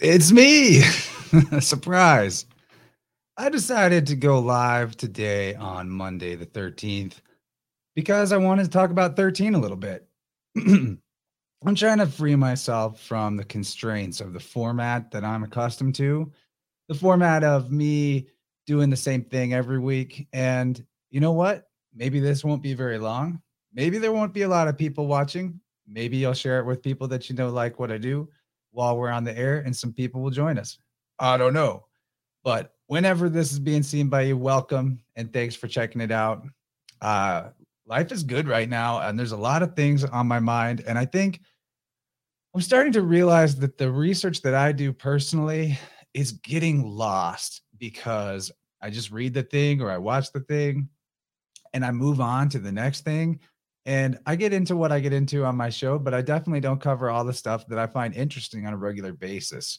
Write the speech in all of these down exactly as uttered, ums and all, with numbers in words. It's me. Surprise. I decided to go live today on Monday the thirteenth because I wanted to talk about thirteen a little bit. I'm trying to free myself from the constraints of the format that I'm accustomed to, the format of me doing the same thing every week. And you know what? Maybe this won't be very long. Maybe there won't be a lot of people watching. Maybe I'll share it with people that you know like what I do while we're on the air, and some people will join us. I don't know. But whenever this is being seen by you, welcome, and thanks for checking it out. Uh, life is good right now, and there's a lot of things on my mind, and I think I'm starting to realize that the research that I do personally is getting lost because I just read the thing or I watch the thing, and I move on to the next thing. And I get into what I get into on my show, but I definitely don't cover all the stuff that I find interesting on a regular basis.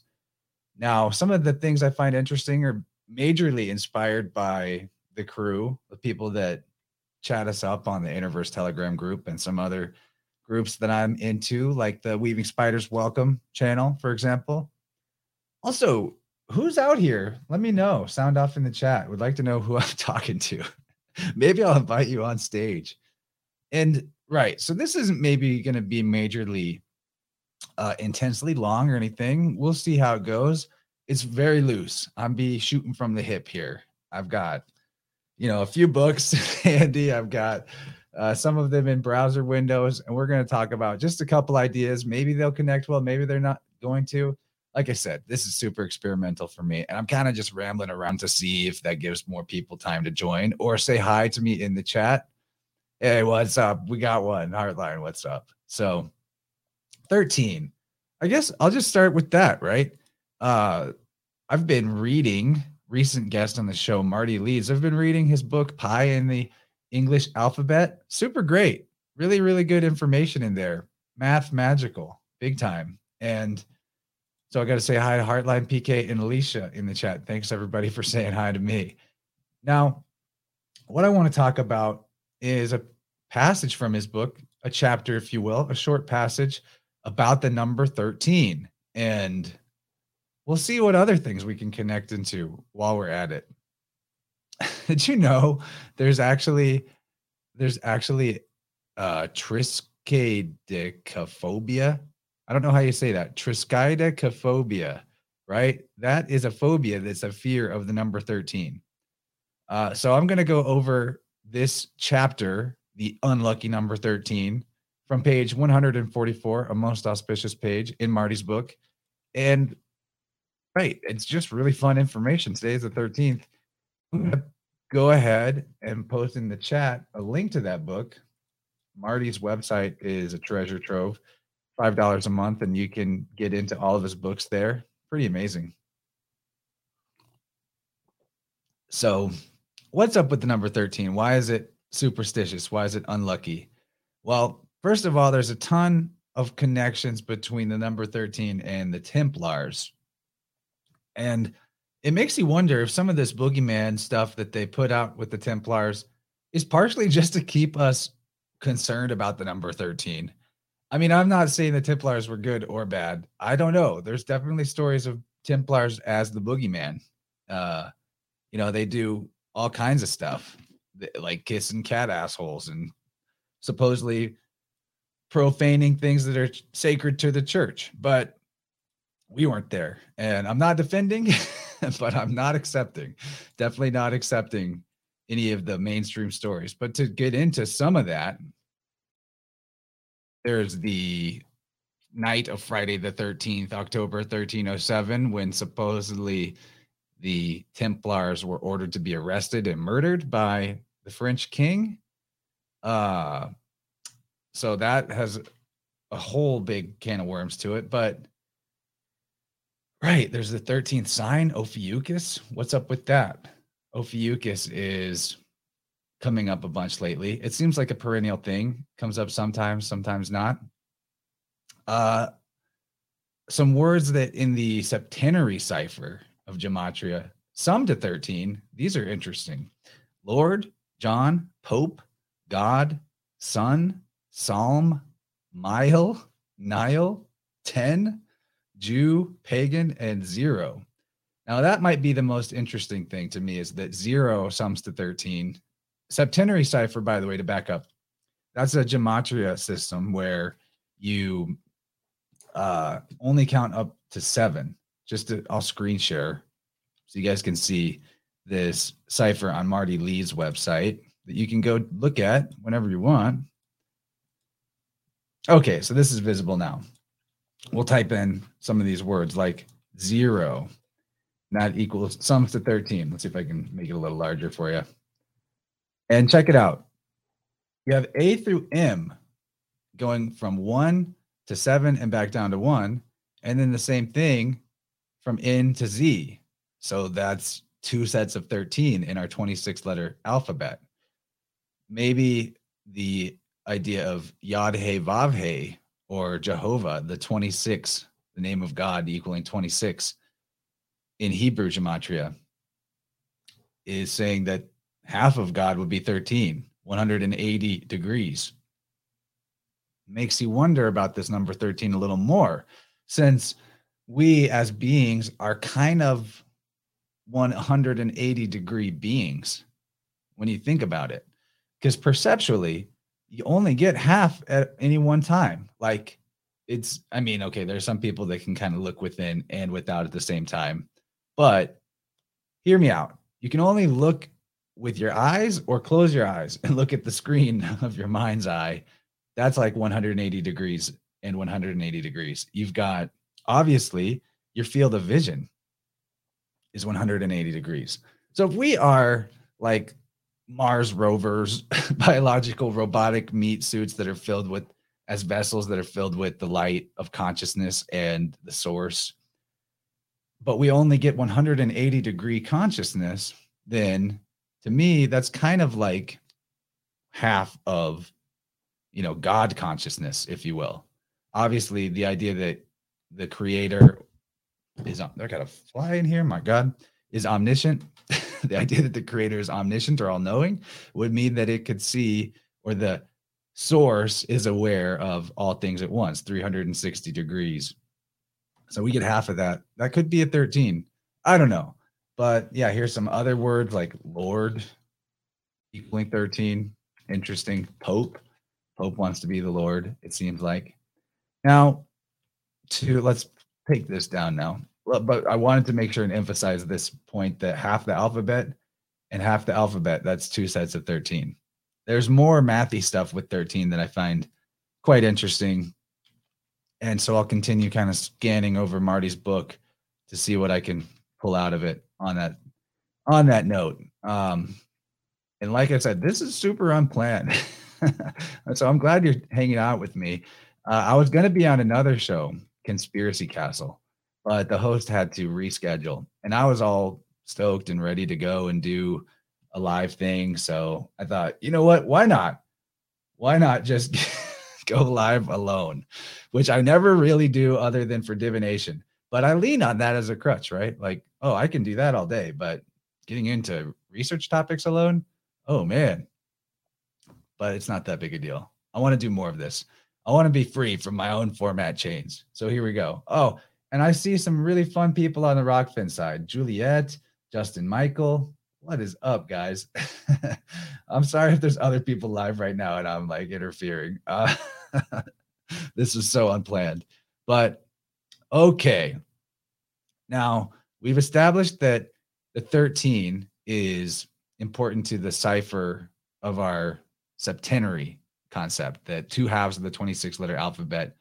Now, some of the things I find interesting are majorly inspired by the crew, the people that chat us up on the Interverse Telegram group and some other groups that I'm into, like the Weaving Spiders Welcome channel, for example. Also, who's out here? Let me know. Sound off in the chat. Would like to know who I'm talking to. Maybe I'll invite you on stage. And right, so this isn't maybe going to be majorly uh, intensely long or anything. We'll see how it goes. It's very loose. I'm be shooting from the hip here. I've got, you know, a few books handy. I've got uh, some of them in browser windows, and we're going to talk about just a couple ideas. Maybe they'll connect well. Maybe they're not going to. Like I said, this is super experimental for me, and I'm kind of just rambling around to see if that gives more people time to join or say hi to me in the chat. Hey, what's up? We got one. Heartline, what's up? So thirteen, I guess I'll just start with that, right? Uh, I've been reading, recent guest on the show, Marty Leeds. I've been reading his book, Pi in the English Alphabet. Super great. Really, really good information in there. Math magical, big time. And so I got to say hi to Heartline, P K, and Alicia in the chat. Thanks, everybody, for saying hi to me. Now, what I want to talk about is a passage from his book, a chapter, if you will, a short passage about the number thirteen. And we'll see what other things we can connect into while we're at it. Did you know there's actually there's actually uh triskaidekaphobia? I don't know how you say that. Triskaidekaphobia, right? That is a phobia that's a fear of the number thirteen. Uh, so I'm going to go over this chapter, the unlucky number thirteen, from page one hundred forty-four, a most auspicious page in Marty's book. And right, it's just really fun information. Today is the thirteenth. I'm going to go ahead and post in the chat a link to that book. Marty's website is a treasure trove, five dollars a month, and you can get into all of his books there. Pretty amazing. So what's up with the number thirteen? Why is it superstitious? Why is it unlucky? Well, first of all, there's a ton of connections between the number thirteen and the Templars. And it makes you wonder if some of this boogeyman stuff that they put out with the Templars is partially just to keep us concerned about the number thirteen. I mean, I'm not saying the Templars were good or bad. I don't know. There's definitely stories of Templars as the boogeyman. Uh, you know, they do all kinds of stuff, like kissing cat assholes and supposedly profaning things that are sacred to the church. But we weren't there. And I'm not defending, but I'm not accepting. Definitely not accepting any of the mainstream stories. But to get into some of that, there's the night of Friday the thirteenth, October thirteen oh seven, when supposedly the Templars were ordered to be arrested and murdered by the French king. Uh, so that has a whole big can of worms to it. But right, there's the thirteenth sign, Ophiuchus. What's up with that? Ophiuchus is coming up a bunch lately. It seems like a perennial thing. Comes up sometimes, sometimes not. Uh, some words that in the septenary cipher of gematria, some to thirteen. These are interesting. Lord, John, Pope, God, Son, Psalm, Mile, Nile, ten, Jew, pagan, and zero. Now, that might be the most interesting thing to me, is that zero sums to thirteen. Septenary cipher, by the way, to back up, that's a gematria system where you uh, only count up to seven. Just to, I'll screen share so you guys can see this cipher on Marty Lee's website that you can go look at whenever you want. Okay, so this is visible now. We'll type in some of these words like zero, not equal, sums to thirteen. Let's see if I can make it a little larger for you. And check it out. You have A through M going from one to seven and back down to one. And then the same thing from N to Z. So that's two sets of thirteen in our twenty-six letter alphabet. Maybe the idea of Yod He Vav He, or Jehovah, the twenty-six, the name of God equaling twenty-six in Hebrew gematria, is saying that half of God would be thirteen, one hundred eighty degrees. Makes you wonder about this number thirteen a little more, since we as beings are kind of one hundred eighty degree beings when you think about it, because perceptually, you only get half at any one time. Like it's, I mean, okay, there's some people that can kind of look within and without at the same time, but hear me out. You can only look with your eyes or close your eyes and look at the screen of your mind's eye. That's like one hundred eighty degrees and one hundred eighty degrees. You've got, obviously, your field of vision is one hundred eighty degrees. So if we are like Mars rovers, biological robotic meat suits that are filled with, as vessels that are filled with the light of consciousness and the source, but we only get one hundred eighty degree consciousness, then to me, that's kind of like half of, you know, God consciousness, if you will. Obviously, the idea that the creator is, I got a fly in here, my God, is omniscient. The idea that the creator is omniscient or all-knowing would mean that it could see, or the source is aware of all things at once, three hundred sixty degrees. So we get half of that. That could be a thirteen. I don't know. But yeah, here's some other words like Lord equaling thirteen. Interesting. Pope. Pope wants to be the Lord, it seems like. Now, to let's take this down now. But I wanted to make sure and emphasize this point that half the alphabet and half the alphabet, that's two sets of thirteen. There's more mathy stuff with thirteen that I find quite interesting. And so I'll continue kind of scanning over Marty's book to see what I can pull out of it on that, on that note. Um, and like I said, this is super unplanned. So I'm glad you're hanging out with me. Uh, I was going to be on another show, Conspiracy Castle, but the host had to reschedule, and I was all stoked and ready to go and do a live thing. So I thought, you know what, why not? Why not just go live alone, which I never really do other than for divination. But I lean on that as a crutch, right? Like, oh, I can do that all day, but getting into research topics alone, oh man. But it's not that big a deal. I want to do more of this. I want to be free from my own format chains. So here we go. Oh, and I see some really fun people on the Rockfin side. Juliet, Justin Michael. What is up, guys? I'm sorry if there's other people live right now and I'm like interfering. Uh, this is so unplanned. But okay. Now, we've established that the thirteen is important to the cipher of our septenary concept, that two halves of the twenty-six letter alphabet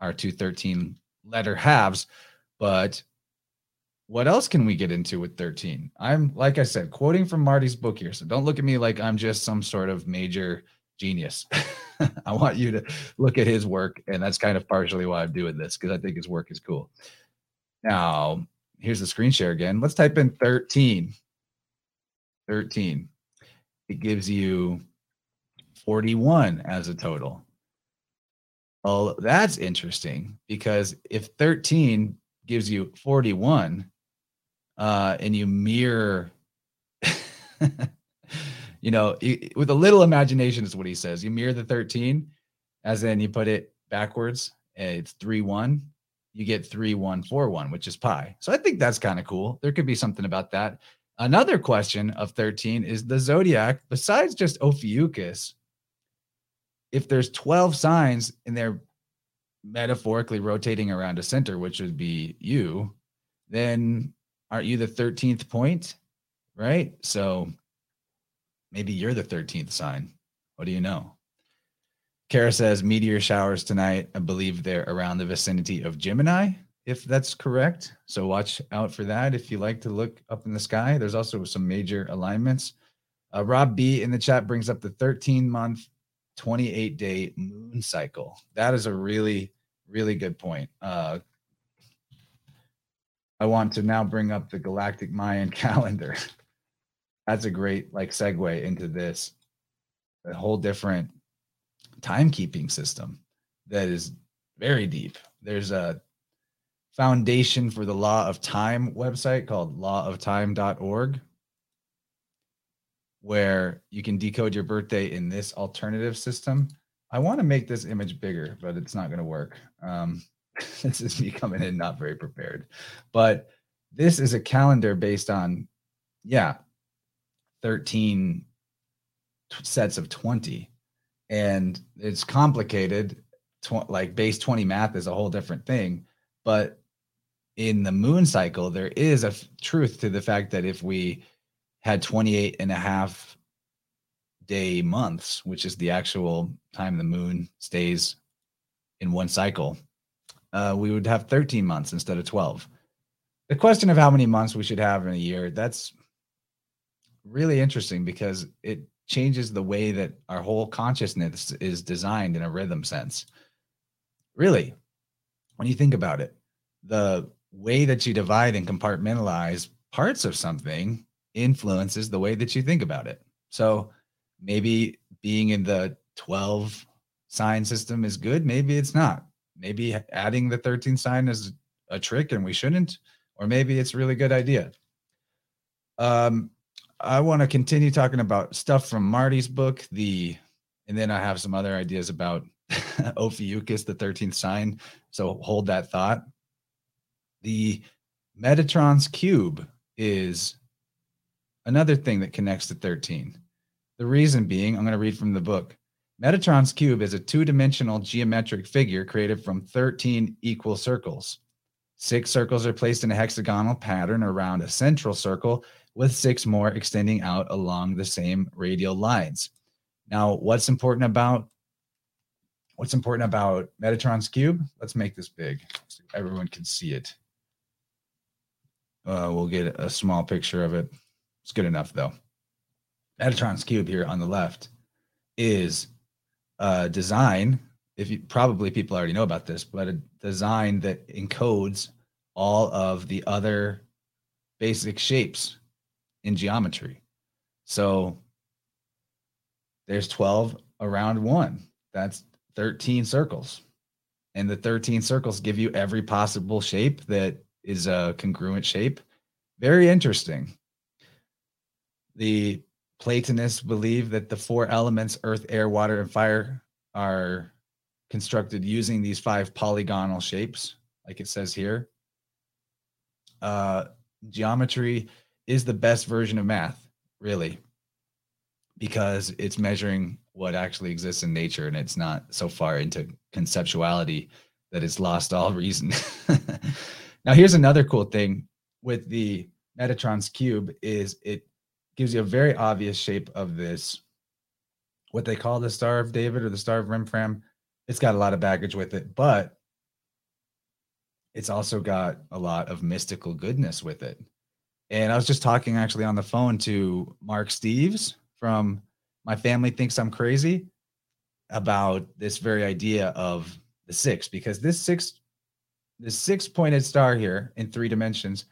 are two thirteen letter halves. But what else can we get into with thirteen? I'm, like I said, quoting from Marty's book here, so don't look at me like I'm just some sort of major genius. I want you to look at his work, and that's kind of partially why I'm doing this, because I think his work is cool. Now, here's the screen share again. Let's type in thirteen. thirteen. It gives you forty-one as a total. Well, that's interesting, because if thirteen gives you forty-one, uh, and you mirror, you know, you, with a little imagination is what he says. You mirror the thirteen, as in you put it backwards. It's three one. you get three, one, four, one, which is pi. So I think that's kind of cool. There could be something about that. Another question of thirteen is the zodiac, besides just Ophiuchus, if there's twelve signs and they're metaphorically rotating around a center, which would be you, then aren't you the thirteenth point, right? So maybe you're the thirteenth sign. What do you know? Kara says meteor showers tonight. I believe they're around the vicinity of Gemini, if that's correct. So watch out for that if you like to look up in the sky. There's also some major alignments. Uh, Rob B in the chat brings up the thirteen-month, twenty-eight-day moon cycle. That is a really, really good point. Uh, I want to now bring up the Galactic Mayan calendar. That's a great like segue into this. A whole different timekeeping system that is very deep. There's a foundation for the Law of Time website called law of time dot org, where you can decode your birthday in this alternative system. I want to make this image bigger, but it's not going to work. Um, this is me coming in not very prepared. But this is a calendar based on, yeah, thirteen t- sets of twenty. And it's complicated. Tw- like base twenty math is a whole different thing. But in the moon cycle, there is a f- truth to the fact that if we had twenty-eight and a half day months, which is the actual time the moon stays in one cycle, uh, we would have thirteen months instead of twelve. The question of how many months we should have in a year, that's really interesting because it changes the way that our whole consciousness is designed in a rhythm sense. Really, when you think about it, the way that you divide and compartmentalize parts of something influences the way that you think about it. So maybe being in the twelve sign system is good. Maybe it's not. Maybe adding the thirteenth sign is a trick and we shouldn't, or maybe it's a really good idea. Um, I want to continue talking about stuff from Marty's book, the, and then I have some other ideas about Ophiuchus, the thirteenth sign. So hold that thought. The Metatron's cube is another thing that connects to thirteen. The reason being, I'm going to read from the book. Metatron's cube is a two-dimensional geometric figure created from thirteen equal circles. Six circles are placed in a hexagonal pattern around a central circle, with six more extending out along the same radial lines. Now, what's important about what's important about Metatron's cube? Let's make this big so everyone can see it. Uh, we'll get a small picture of it. It's good enough, though. Metatron's cube here on the left is a design. If you probably people already know about this, but a design that encodes all of the other basic shapes in geometry. So there's twelve around one. That's thirteen circles. And the thirteen circles give you every possible shape that is a congruent shape. Very interesting. The Platonists believe that the four elements, earth, air, water, and fire, are constructed using these five polygonal shapes, like it says here. Uh, geometry is the best version of math, really, because it's measuring what actually exists in nature, and it's not so far into conceptuality that it's lost all reason. Now, here's another cool thing with the Metatron's cube is it gives you a very obvious shape of this, what they call the Star of David or the Star of Rimfram. It's got a lot of baggage with it, but it's also got a lot of mystical goodness with it. And I was just talking actually on the phone to Mark Steves from My Family Thinks I'm Crazy about this very idea of the six, because this six, this six-pointed star here in three dimensions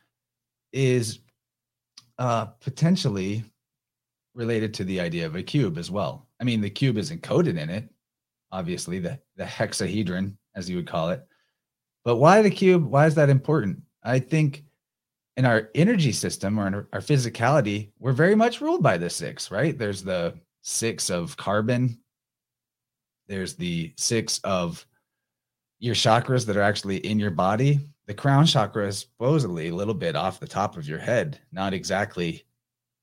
is uh, potentially related to the idea of a cube as well. I mean, the cube is encoded in it, obviously, the, the hexahedron, as you would call it. But why the cube? Why is that important? I think in our energy system or in our physicality, we're very much ruled by the six, right? There's the six of carbon. There's the six of your chakras that are actually in your body. The crown chakra is supposedly a little bit off the top of your head, not exactly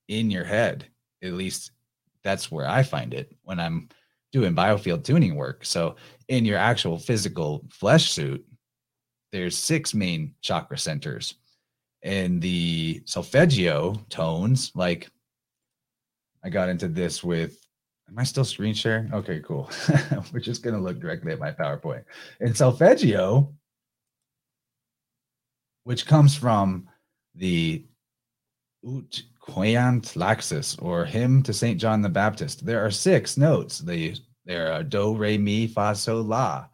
in your head. At least that's where I find it when I'm doing biofield tuning work. So in your actual physical flesh suit, there's six main chakra centers. And the solfeggio tones, like I got into this with, am I still screen sharing? Okay, cool. We're just going to look directly at my PowerPoint. And solfeggio, which comes from the Ut Quaint Laxus, or Hymn to Saint John the Baptist. There are six notes. They, there are do, re, mi, fa, sol, la.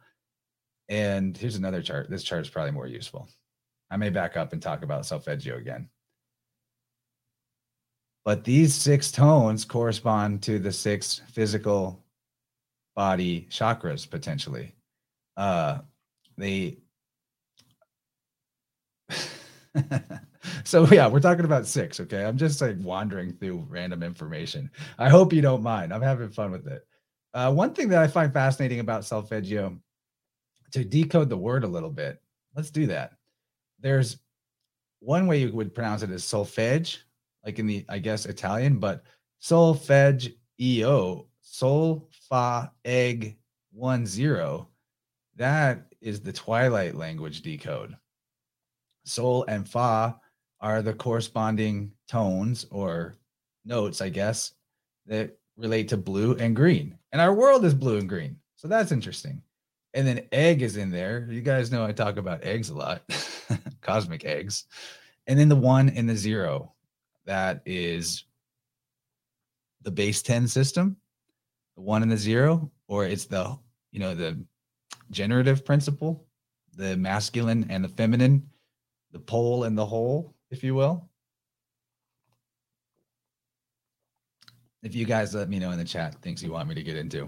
And here's another chart. This chart is probably more useful. I may back up and talk about solfeggio again. But these six tones correspond to the six physical body chakras, potentially. Uh, they... So yeah, we're talking about six, okay? I'm just like wandering through random information. I hope you don't mind. I'm having fun with it. Uh, one thing that I find fascinating about solfeggio, to decode the word a little bit, let's do that. There's one way you would pronounce it is solfege, like in the, I guess, Italian, but solfeggio, sol, fa, egg, one, zero. That is the Twilight language decode. Sol and fa are the corresponding tones or notes, I guess, that relate to blue and green. And our world is blue and green. So that's interesting. And then egg is in there. You guys know I talk about eggs a lot, cosmic eggs. And then the one and the zero, that is the base ten system, the one and the zero, or it's the, you know, the generative principle, the masculine and the feminine, the pole and the hole, if you will. If you guys let me know in the chat things you want me to get into,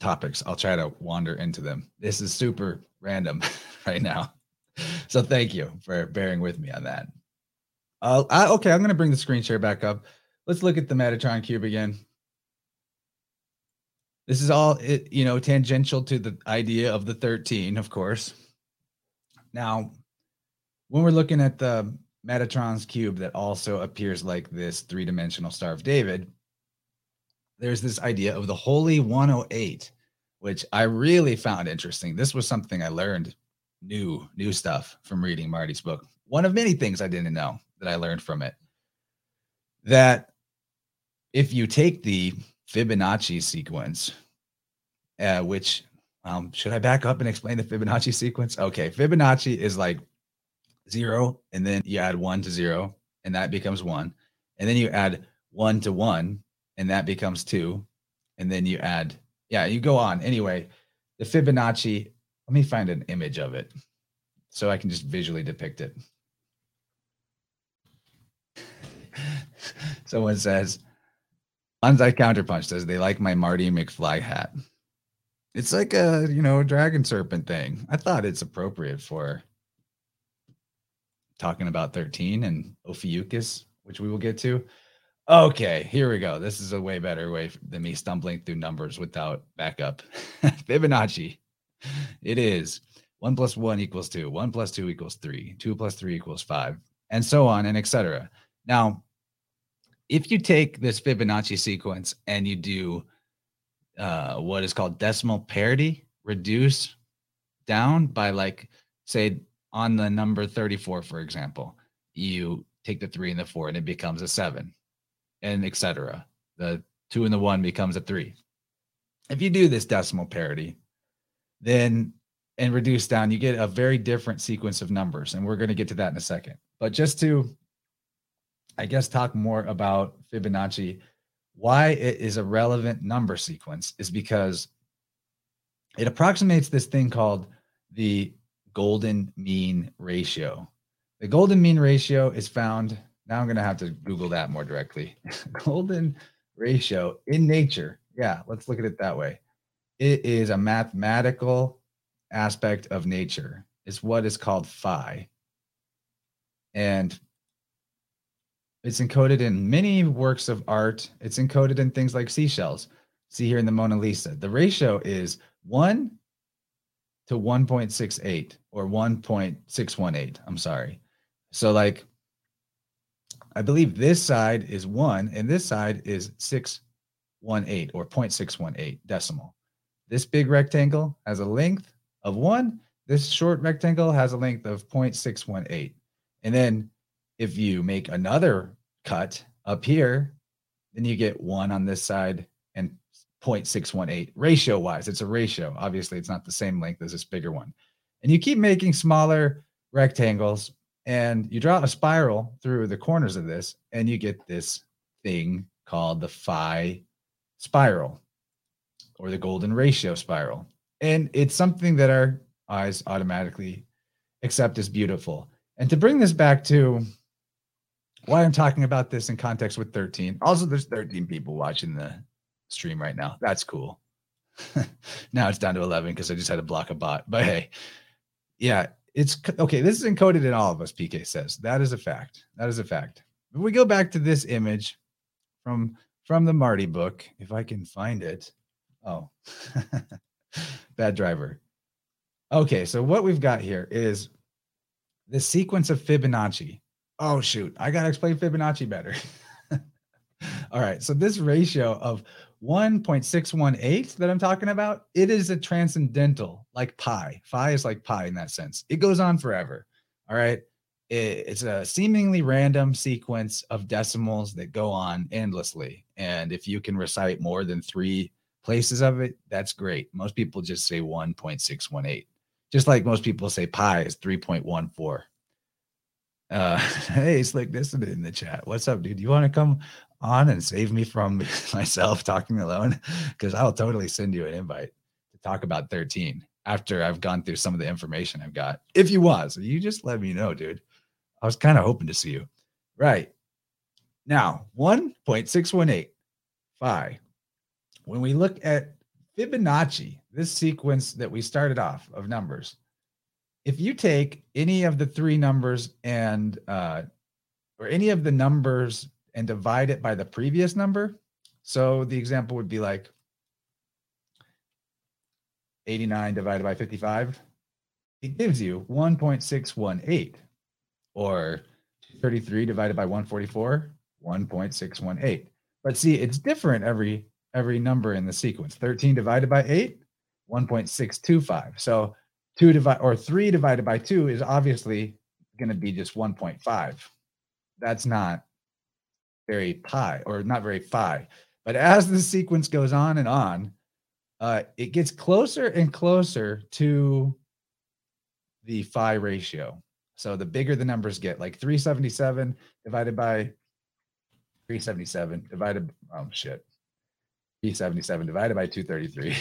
topics, I'll try to wander into them. This is super random right now. So thank you for bearing with me on that. Uh, I, okay, I'm going to bring the screen share back up. Let's look at the Metatron Cube again. This is all, it, you know, tangential to the idea of the thirteen, of course. Now, when we're looking at the Metatron's cube that also appears like this three-dimensional Star of David, there's this idea of the Holy one oh eight, which I really found interesting. This was something I learned, new, new stuff from reading Marty's book. One of many things I didn't know that I learned from it, that if you take the Fibonacci sequence, uh, which, um, should I back up and explain the Fibonacci sequence? Okay, Fibonacci is like zero, and then you add one to zero, and that becomes one. And then you add one to one, and that becomes two. And then you add, yeah, you go on. Anyway, the Fibonacci, let me find an image of it so I can just visually depict it. Someone says, Bonsai Counterpunch says, they like my Marty McFly hat. It's like a, you know, dragon serpent thing. I thought it's appropriate for talking about thirteen and Ophiuchus, which we will get to. Okay, here we go. This is a way better way than me stumbling through numbers without backup. Fibonacci. It is one plus one equals two, one plus two equals three, two plus three equals five, and so on, and et cetera. Now, if you take this Fibonacci sequence and you do uh, what is called decimal parity, reduce down by, like, say, on the number thirty-four, for example, you take the three and the four and it becomes a seven, and et cetera. The two and the one becomes a three. If you do this decimal parity, then, and reduce down, you get a very different sequence of numbers. And we're going to get to that in a second. But just to, I guess, talk more about Fibonacci, why it is a relevant number sequence is because it approximates this thing called the golden mean ratio. The golden mean ratio is found, now I'm going to have to Google that more directly. Golden ratio in nature. Yeah, let's look at it that way. It is a mathematical aspect of nature. It's what is called phi. And it's encoded in many works of art. It's encoded in things like seashells. See here in the Mona Lisa. The ratio is one to one point six eight or one point six one eight. I'm sorry. So like, I believe this side is one and this side is six one eight or zero point six one eight decimal. This big rectangle has a length of one. This short rectangle has a length of zero point six one eight. And then if you make another cut up here, then you get one on this side and zero point six one eight ratio wise. It's a ratio. Obviously, it's not the same length as this bigger one. And you keep making smaller rectangles and you draw a spiral through the corners of this and you get this thing called the phi spiral or the golden ratio spiral. And it's something that our eyes automatically accept as beautiful. And to bring this back to why I'm talking about this in context with thirteen. Also, there's thirteen people watching the stream right now. That's cool. Now it's down to eleven because I just had to block a bot. But hey, yeah, it's okay. This is encoded in all of us, P K says. That is a fact. That is a fact. If we go back to this image from, from the Marty book, if I can find it. Oh, bad driver. Okay, so what we've got here is the sequence of Fibonacci. Oh, shoot. I got to explain Fibonacci better. All right. So this ratio of one point six one eight that I'm talking about, it is a transcendental, like pi. Phi is like pi in that sense. It goes on forever. All right. It's a seemingly random sequence of decimals that go on endlessly. And if you can recite more than three places of it, that's great. Most people just say one point six one eight, just like most people say pi is three point one four. Uh, hey, Slick Dissident in the chat. What's up, dude? You want to come on and save me from myself talking alone? Because I'll totally send you an invite to talk about thirteen after I've gone through some of the information I've got. If you want, so you just let me know, dude. I was kind of hoping to see you. Right. Now, one point six one eight phi. When we look at Fibonacci, this sequence that we started off of numbers, if you take any of the three numbers and uh, or any of the numbers and divide it by the previous number, so the example would be like eighty-nine divided by fifty-five, it gives you one point six one eight, or thirty-three divided by one forty-four, one point six one eight. But see, it's different every every number in the sequence. thirteen divided by eight, one point six two five. So Two divide or three divided by two is obviously going to be just one point five. That's not very pi or not very phi. But as the sequence goes on and on, uh, it gets closer and closer to the phi ratio. So the bigger the numbers get, like three seventy-seven divided by three seventy-seven divided. Oh, shit. three seventy-seven divided by two thirty-three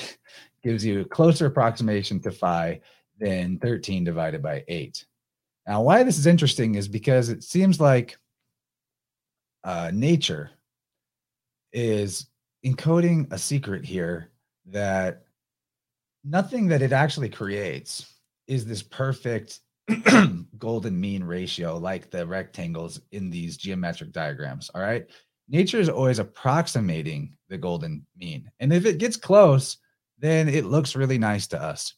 gives you a closer approximation to phi than thirteen divided by eight. Now, why this is interesting is because it seems like uh, nature is encoding a secret here that nothing that it actually creates is this perfect golden mean ratio like the rectangles in these geometric diagrams, all right? Nature is always approximating the golden mean. And if it gets close, then it looks really nice to us.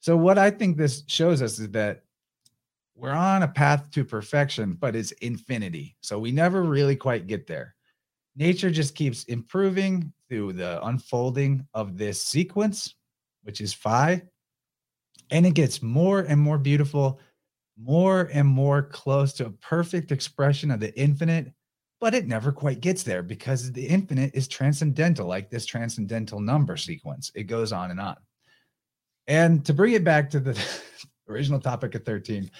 So what I think this shows us is that we're on a path to perfection, but it's infinity. So we never really quite get there. Nature just keeps improving through the unfolding of this sequence, which is phi. And it gets more and more beautiful, more and more close to a perfect expression of the infinite. But it never quite gets there because the infinite is transcendental, like this transcendental number sequence. It goes on and on. And to bring it back to the original topic of thirteen,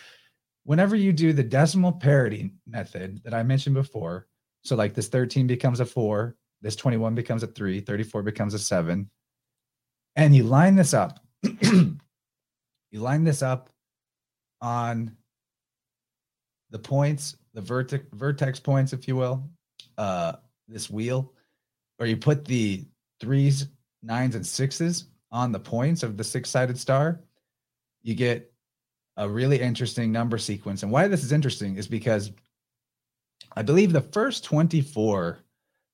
whenever you do the decimal parity method that I mentioned before, so like this thirteen becomes a four, this twenty-one becomes a three, thirty-four becomes a seven, and you line this up. You line this up on the points, the vertex vertex points, if you will, uh, this wheel, or you put the threes, nines, and sixes on the points of the six-sided star, you get a really interesting number sequence. And why this is interesting is because I believe the first twenty-four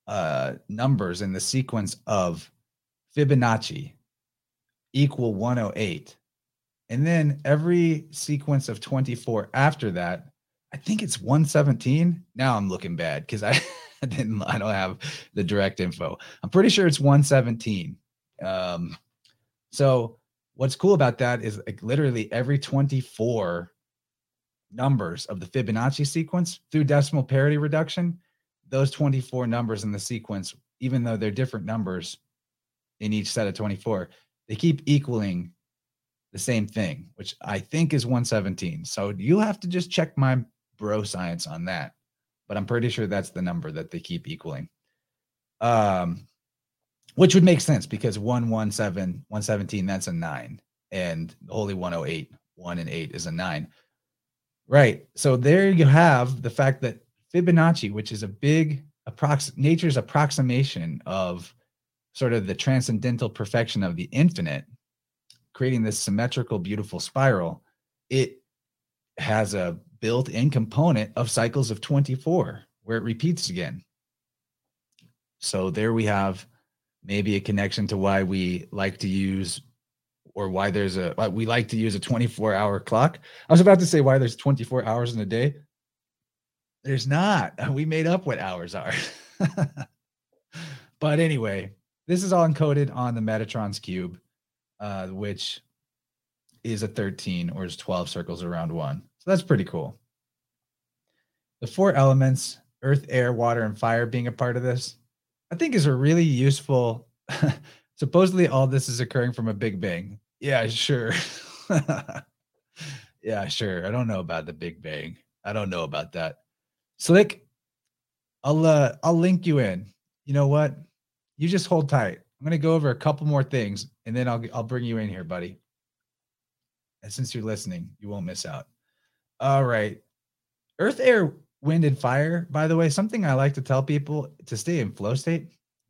uh, numbers in the sequence of Fibonacci equal one oh eight. And then every sequence of twenty-four after that, I think it's one seventeen. Now I'm looking bad because I, I didn't, I don't have the direct info. I'm pretty sure it's one seventeen. Um, so what's cool about that is like literally every twenty-four numbers of the Fibonacci sequence through decimal parity reduction, those twenty-four numbers in the sequence, even though they're different numbers in each set of twenty-four, they keep equaling the same thing, which I think is one seventeen. So you'll have to just check my bro science on that, but I'm pretty sure that's the number that they keep equaling. Um, which would make sense because one seventeen, one seventeen, that's a nine, and the holy one oh eight, one and eight is a nine. Right. So there you have the fact that Fibonacci, which is a big approx nature's approximation of sort of the transcendental perfection of the infinite, creating this symmetrical, beautiful spiral, it has a built-in component of cycles of twenty-four where it repeats again. So there we have maybe a connection to why we like to use or why there's a, why we like to use a twenty-four hour clock. I was about to say why there's twenty-four hours in a day. There's not. We made up what hours are. But anyway, this is all encoded on the Metatron's cube, uh, which is a thirteen or is twelve circles around one. So that's pretty cool. The four elements, earth, air, water, and fire being a part of this, I think is a really useful, supposedly all this is occurring from a Big Bang. Yeah, sure. Yeah, sure. I don't know about the Big Bang. I don't know about that. Slick, I'll, uh, I'll link you in. You know what? You just hold tight. I'm going to go over a couple more things and then I'll, I'll bring you in here, buddy. And since you're listening, you won't miss out. All right. Earth, air, wind, and fire, by the way, something I like to tell people to stay in flow state,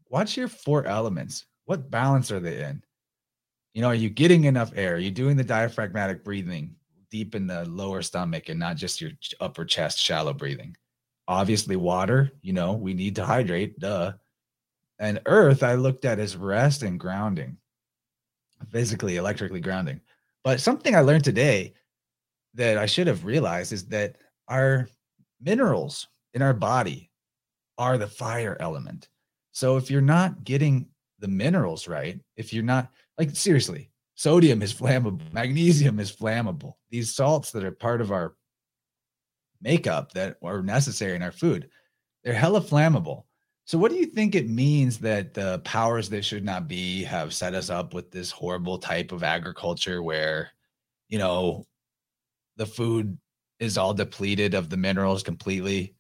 watch your four elements. What balance are they in? You know, are you getting enough air? Are you doing the diaphragmatic breathing deep in the lower stomach and not just your upper chest, shallow breathing? Obviously water, you know, we need to hydrate, duh. And earth, I looked at as rest and grounding, physically, electrically grounding. But something I learned today that I should have realized is that our minerals in our body are the fire element. So if you're not getting the minerals right, if you're not, like seriously, sodium is flammable, magnesium is flammable. These salts that are part of our makeup that are necessary in our food, they're hella flammable. So what do you think it means that the powers that should not be have set us up with this horrible type of agriculture where, you know, the food is all depleted of the minerals completely?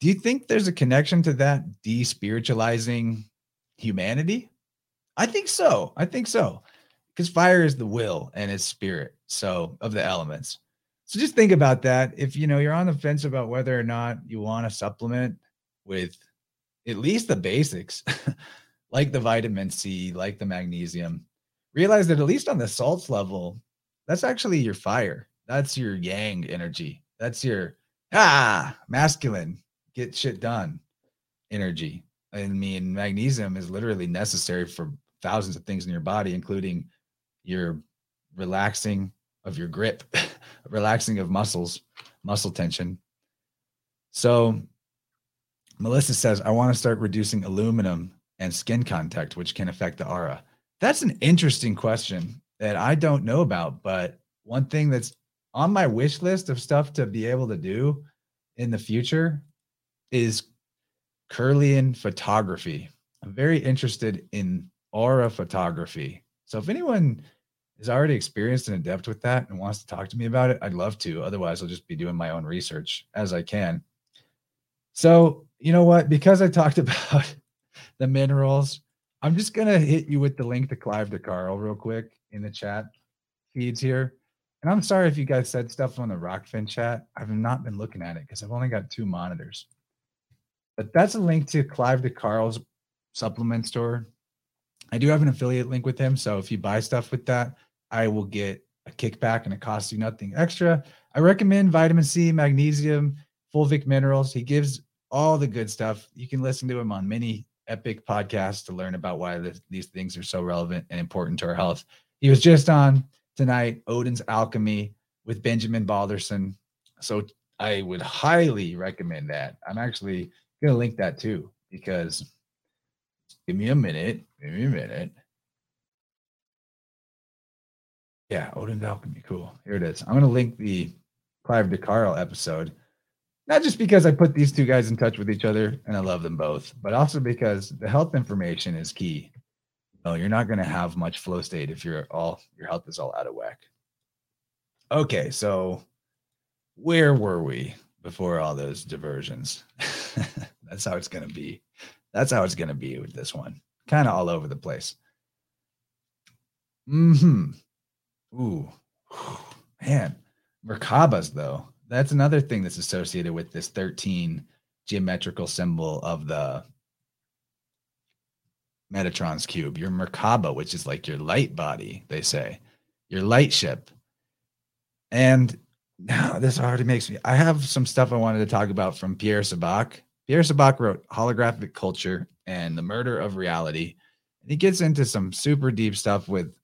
Do you think there's a connection to that de-spiritualizing humanity? I think so. I think so. Because fire is the will and it's spirit. So of the elements. So just think about that. If, you know, you're on the fence about whether or not you want to supplement with at least the basics, like the vitamin C, like the magnesium, realize that at least on the salts level, that's actually your fire. That's your yang energy. That's your ah masculine, get shit done energy. I mean, magnesium is literally necessary for thousands of things in your body, including your relaxing of your grip, relaxing of muscles, muscle tension. So Melissa says, I want to start reducing aluminum and skin contact, which can affect the aura. That's an interesting question that I don't know about, but one thing that's on my wish list of stuff to be able to do in the future is Kirlian photography. I'm very interested in aura photography. So if anyone is already experienced and adept with that and wants to talk to me about it, I'd love to. Otherwise, I'll just be doing my own research as I can. So, you know what? Because I talked about the minerals, I'm just going to hit you with the link to Clive DeCarl real quick in the chat feeds here. And I'm sorry if you guys said stuff on the Rockfin chat. I've not been looking at it because I've only got two monitors. But that's a link to Clive DeCarl's supplement store. I do have an affiliate link with him. So if you buy stuff with that, I will get a kickback and it costs you nothing extra. I recommend vitamin C, magnesium, fulvic minerals. He gives all the good stuff. You can listen to him on many epic podcasts to learn about why this, these things are so relevant and important to our health. He was just on tonight, Odin's Alchemy with Benjamin Balderson. So I would highly recommend that. I'm actually going to link that too, because give me a minute. Give me a minute. Yeah, Odin's Alchemy. Cool. Here it is. I'm going to link the Clive DeCarle episode, not just because I put these two guys in touch with each other and I love them both, but also because the health information is key. No, you're not going to have much flow state if you're all your health is all out of whack. Okay, so where were we before all those diversions? That's how it's going to be. That's how it's going to be with this one. Kind of all over the place. Mm-hmm. Ooh, man. Merkabas, though. That's another thing that's associated with this thirteen geometrical symbol of the Metatron's cube. Your Merkaba, which is like your light body, they say. Your light ship. And now this already makes me... I have some stuff I wanted to talk about from Pierre Sabak. Pierre Sabak wrote Holographic Culture and the Murder of Reality. And he gets into some super deep stuff with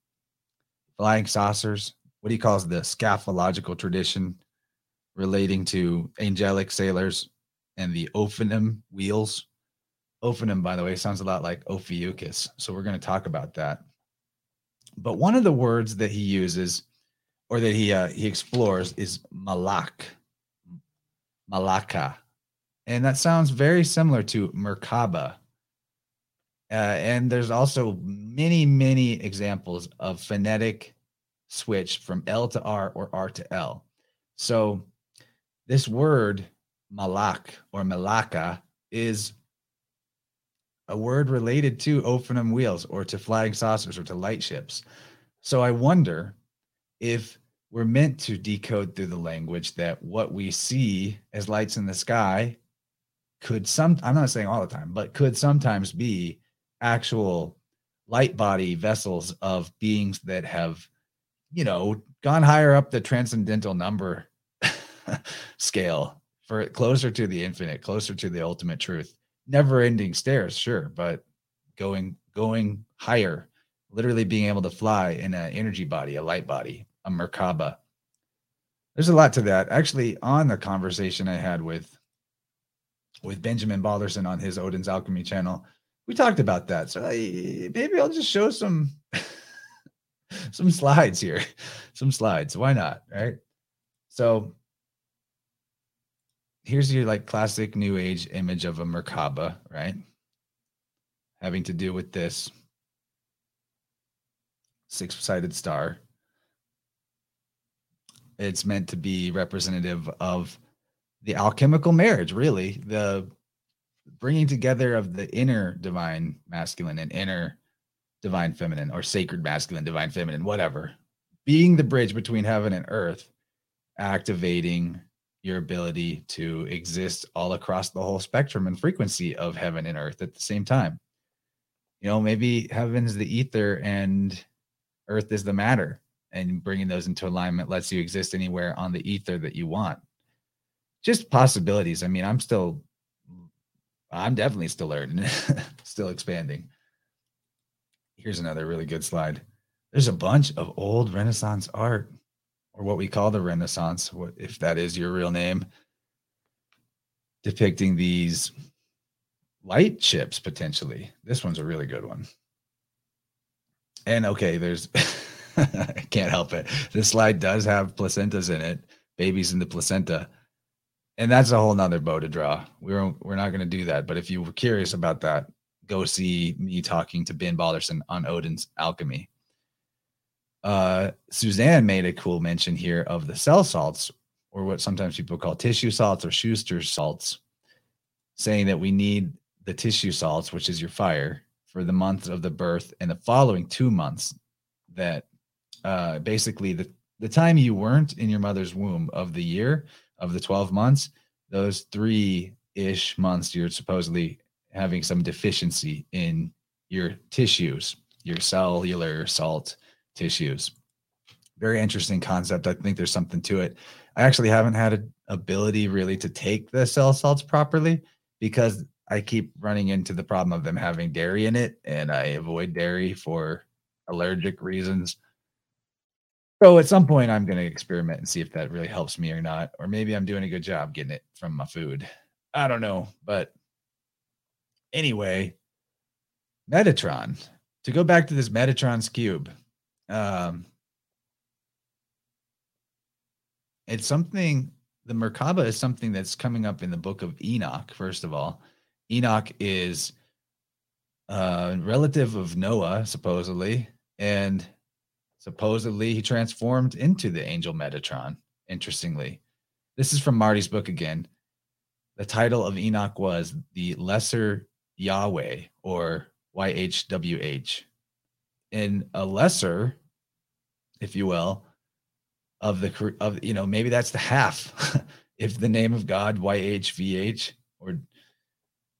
flying saucers, what he calls the scaphological tradition relating to angelic sailors and the Ophanim wheels. Ophanim, by the way, sounds a lot like Ophiuchus. So we're going to talk about that. But one of the words that he uses or that he uh, he explores is malak, malaka. And that sounds very similar to Merkaba. Uh, and there's also many, many examples of phonetic switch from L to R or R to L. So this word malak or malaka is a word related to Ophanim wheels or to flying saucers or to light ships. So I wonder if we're meant to decode through the language that what we see as lights in the sky could some, I'm not saying all the time, but could sometimes be actual light body vessels of beings that have, you know, gone higher up the transcendental number scale, for closer to the infinite, closer to the ultimate truth. Never-ending stairs, sure, but going going higher, literally being able to fly in an energy body, a light body, a Merkaba. There's a lot to that. Actually, on the conversation I had with with Benjamin Balderson on his Odin's Alchemy channel, we talked about that. So I, maybe I'll just show some some slides here, some slides. Why not, right? So here's your like classic new age image of a Merkaba, right? Having to do with this six-sided star. It's meant to be representative of the alchemical marriage, really, the bringing together of the inner divine masculine and inner divine feminine, or sacred masculine, divine feminine, whatever, being the bridge between heaven and earth, activating your ability to exist all across the whole spectrum and frequency of heaven and earth at the same time. You know, maybe heaven's the ether and earth is the matter, and bringing those into alignment lets you exist anywhere on the ether that you want. Just possibilities. I mean, I'm still, I'm definitely still learning, still expanding. Here's another really good slide. There's a bunch of old Renaissance art, or what we call the Renaissance, what if that is your real name, depicting these light ships, potentially. This one's a really good one. And okay, there's, I can't help it. This slide does have placentas in it, babies in the placenta. And that's a whole nother bow to draw. We're, we're not going to do that. But if you were curious about that, go see me talking to Ben Balderson on Odin's Alchemy. Uh, Suzanne made a cool mention here of the cell salts, or what sometimes people call tissue salts or Schuster's salts, saying that we need the tissue salts, which is your fire, for the month of the birth and the following two months. That uh, basically the, the time you weren't in your mother's womb of the year, of the twelve months, those three-ish months, you're supposedly having some deficiency in your tissues, your cellular salt tissues. Very interesting concept. I think there's something to it. I actually haven't had an ability really to take the cell salts properly, because I keep running into the problem of them having dairy in it, and I avoid dairy for allergic reasons. So at some point, I'm going to experiment and see if that really helps me or not. Or maybe I'm doing a good job getting it from my food. I don't know. But anyway, Metatron. To go back to this Metatron's cube. Um, it's something, the Merkaba is something that's coming up in the book of Enoch, first of all. Enoch is a relative of Noah, supposedly. And supposedly he transformed into the angel Metatron, interestingly. This is from Marty's book again. The title of Enoch was The Lesser Yahweh, or Y H W H. And a lesser, if you will, of the, of, you know, maybe that's the half. If the name of God, Y H V H, or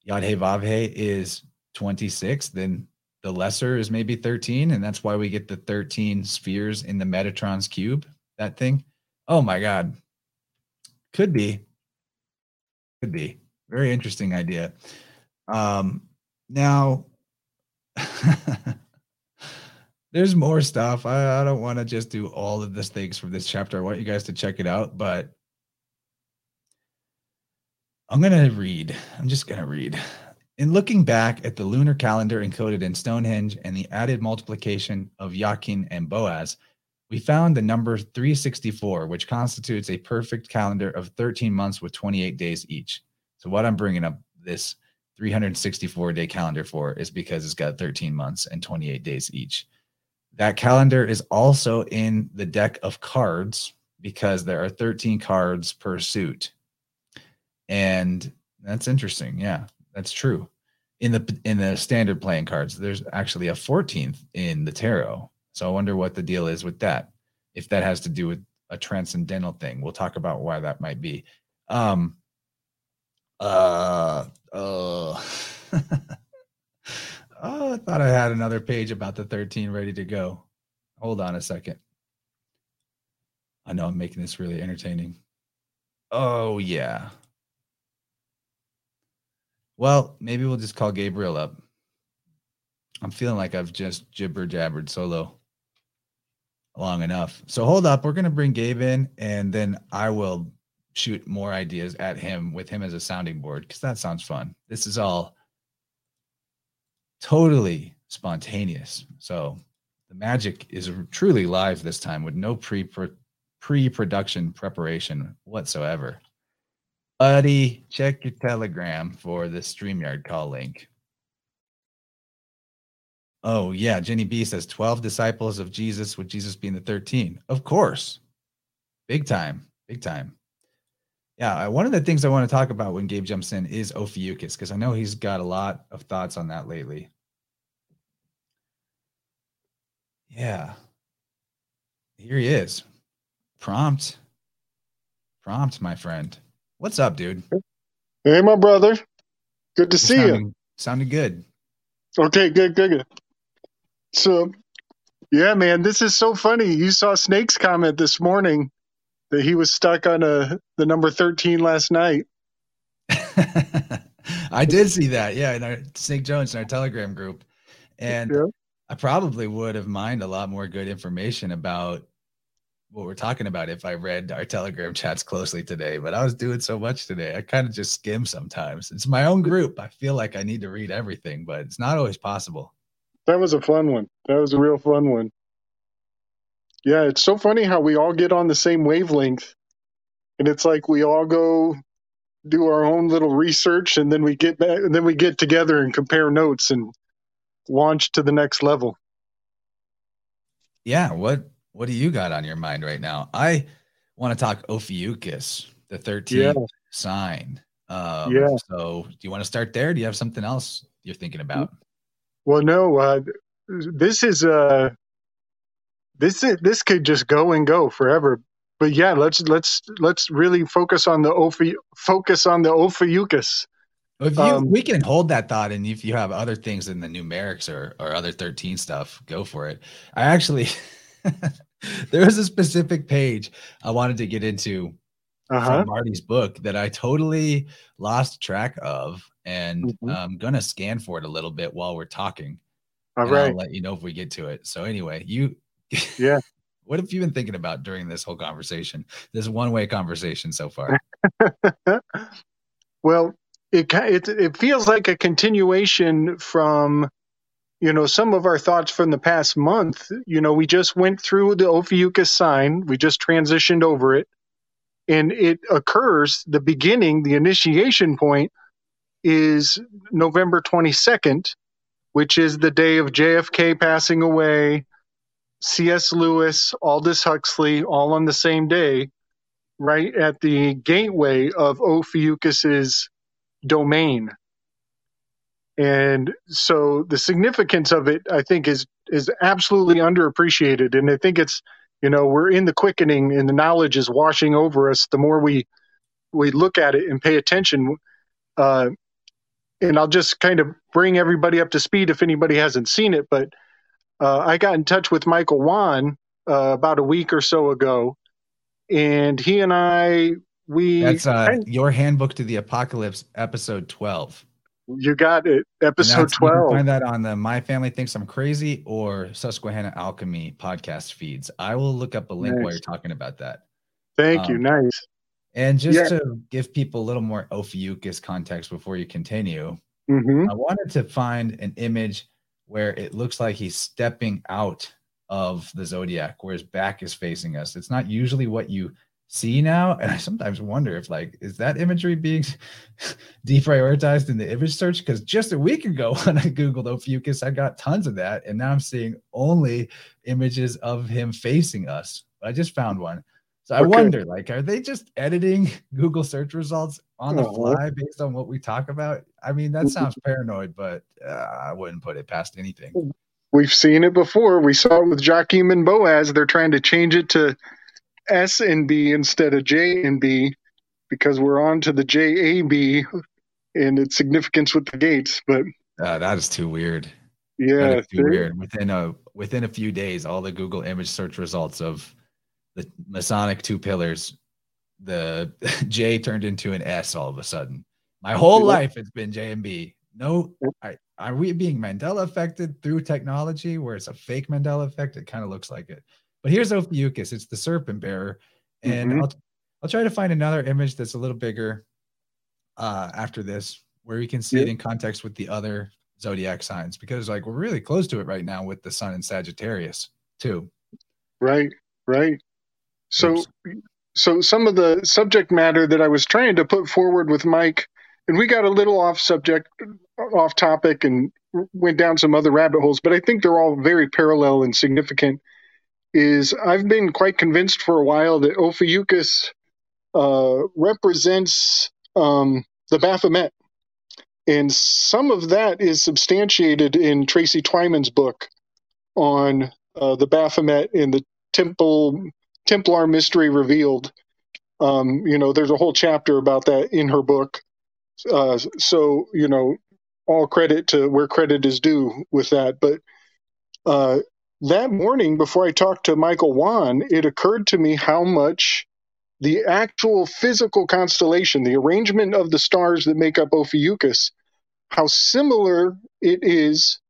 Yad-Heh-Vav-Heh, is twenty-six, then the lesser is maybe thirteen. And that's why we get the thirteen spheres in the Metatron's cube, that thing. Oh my God. Could be. Could be. Very interesting idea. Um, now, there's more stuff. I, I don't want to just do all of these things from this chapter. I want you guys to check it out, but I'm going to read. I'm just going to read. In looking back at the lunar calendar encoded in Stonehenge and the added multiplication of Jachin and Boaz, we found the number three sixty-four, which constitutes a perfect calendar of thirteen months with twenty-eight days each. So what I'm bringing up this three sixty-four day calendar for is because it's got thirteen months and twenty-eight days each. That calendar is also in the deck of cards because there are thirteen cards per suit. And that's interesting. Yeah, that's true. In the in the standard playing cards, there's actually a fourteenth in the tarot. So I wonder what the deal is with that. If that has to do with a transcendental thing, we'll talk about why that might be. Um, uh, oh. Oh, I thought I had another page about the thirteen ready to go. Hold on a second. I know I'm making this really entertaining. Oh, yeah. Well, maybe we'll just call Gabriel up. I'm feeling like I've just jibber-jabbered solo long enough. So hold up. We're going to bring Gabe in, and then I will shoot more ideas at him with him as a sounding board, because that sounds fun. This is all totally spontaneous. So the magic is truly live this time with no pre pre-production preparation whatsoever. Buddy, check your Telegram for the StreamYard call link. Oh yeah, Jenny B says twelve disciples of Jesus, with Jesus being the thirteen. Of course. Big time. Big time. Yeah, one of the things I want to talk about when Gabe jumps in is Ophiuchus, because I know he's got a lot of thoughts on that lately. Yeah. Here he is. Prompt. Prompt, my friend. What's up, dude? Hey, my brother. Good to You're see sounding, you. Sounded good. Okay, good, good, good. So, yeah, man, this is so funny. You saw Snake's comment this morning that he was stuck on a, the number thirteen last night. I did see that, yeah, in our Snake Jones in our Telegram group. And yeah. I probably would have mined a lot more good information about what we're talking about if I read our Telegram chats closely today, but I was doing so much today. I kind of just skim sometimes. It's my own group. I feel like I need to read everything, but it's not always possible. That was a fun one. That was a real fun one. Yeah, it's so funny how we all get on the same wavelength, and it's like we all go do our own little research, and then we get back, and then we get together and compare notes and launch to the next level. Yeah, what what do you got on your mind right now? I want to talk Ophiuchus, the thirteenth yeah. sign. Um, yeah. So, do you want to start there? Do you have something else you're thinking about? Well, no. Uh, this is a. Uh, This is, this could just go and go forever, but yeah, let's let's let's really focus on the Ophi, focus on the Ophiuchus. If you, um, we can hold that thought, and if you have other things in the numerics or or other thirteen stuff, go for it. I actually there was a specific page I wanted to get into uh-huh. from Marty's book that I totally lost track of, and mm-hmm. I'm gonna scan for it a little bit while we're talking. All right, I'll let you know if we get to it. So anyway, you. Yeah. What have you been thinking about during this whole conversation, this one-way conversation so far? Well, it, it it feels like a continuation from, you know, some of our thoughts from the past month. You know, we just went through the Ophiuchus sign. We just transitioned over it. And it occurs, the beginning, the initiation point is November twenty-second, which is the day of J F K passing away, C S Lewis, Aldous Huxley, all on the same day, right at the gateway of Ophiuchus's domain. And so the significance of it, I think, is is absolutely underappreciated. And I think it's, you know, we're in the quickening and the knowledge is washing over us the more we we look at it and pay attention. Uh, and I'll just kind of bring everybody up to speed if anybody hasn't seen it. But uh, I got in touch with Michael Wan uh, about a week or so ago. And he and I, we... That's uh, I, Your Handbook to the Apocalypse, episode twelve. You got it. Episode twelve. You can find that on the My Family Thinks I'm Crazy or Susquehanna Alchemy podcast feeds. I will look up a link nice. While you're talking about that. Thank um, you. Nice. And just yeah. to give people a little more Ophiuchus context before you continue, mm-hmm. I wanted to find an image where it looks like he's stepping out of the zodiac, where his back is facing us. It's not usually what you see now, and I sometimes wonder if, like, is that imagery being deprioritized in the image search? Because just a week ago when I Googled Ophiuchus, I got tons of that, and now I'm seeing only images of him facing us. But I just found one. So I okay. wonder, like, are they just editing Google search results on the fly based on what we talk about? I mean, that sounds paranoid, but uh, I wouldn't put it past anything. We've seen it before. We saw it with Joachim and Boaz. They're trying to change it to S and B instead of J and B because we're on to the J A B and its significance with the gates. But uh, that is too weird. Yeah, too there. weird. Within a within a few days, all the Google image search results of the Masonic two pillars, the J turned into an S all of a sudden. My whole yeah. life it's been J and B. No, I, are we being Mandela affected through technology where it's a fake Mandela effect? It kind of looks like it. But here's Ophiuchus. It's the serpent bearer. And mm-hmm. I'll, I'll try to find another image that's a little bigger uh, after this, where we can see yeah. it in context with the other zodiac signs, because, like, we're really close to it right now with the sun in Sagittarius too. Right, right. So, Oops. so some of the subject matter that I was trying to put forward with Mike, and we got a little off subject, off topic, and went down some other rabbit holes, but I think they're all very parallel and significant. Is I've been quite convinced for a while that Ophiuchus uh, represents um, the Baphomet. And some of that is substantiated in Tracy Twyman's book on uh, the Baphomet and the Temple Templar Mystery Revealed. Um, you know, there's a whole chapter about that in her book. Uh, so, you know, all credit to where credit is due with that. But uh that morning, before I talked to Michael Wan, it occurred to me how much the actual physical constellation, the arrangement of the stars that make up Ophiuchus, how similar it is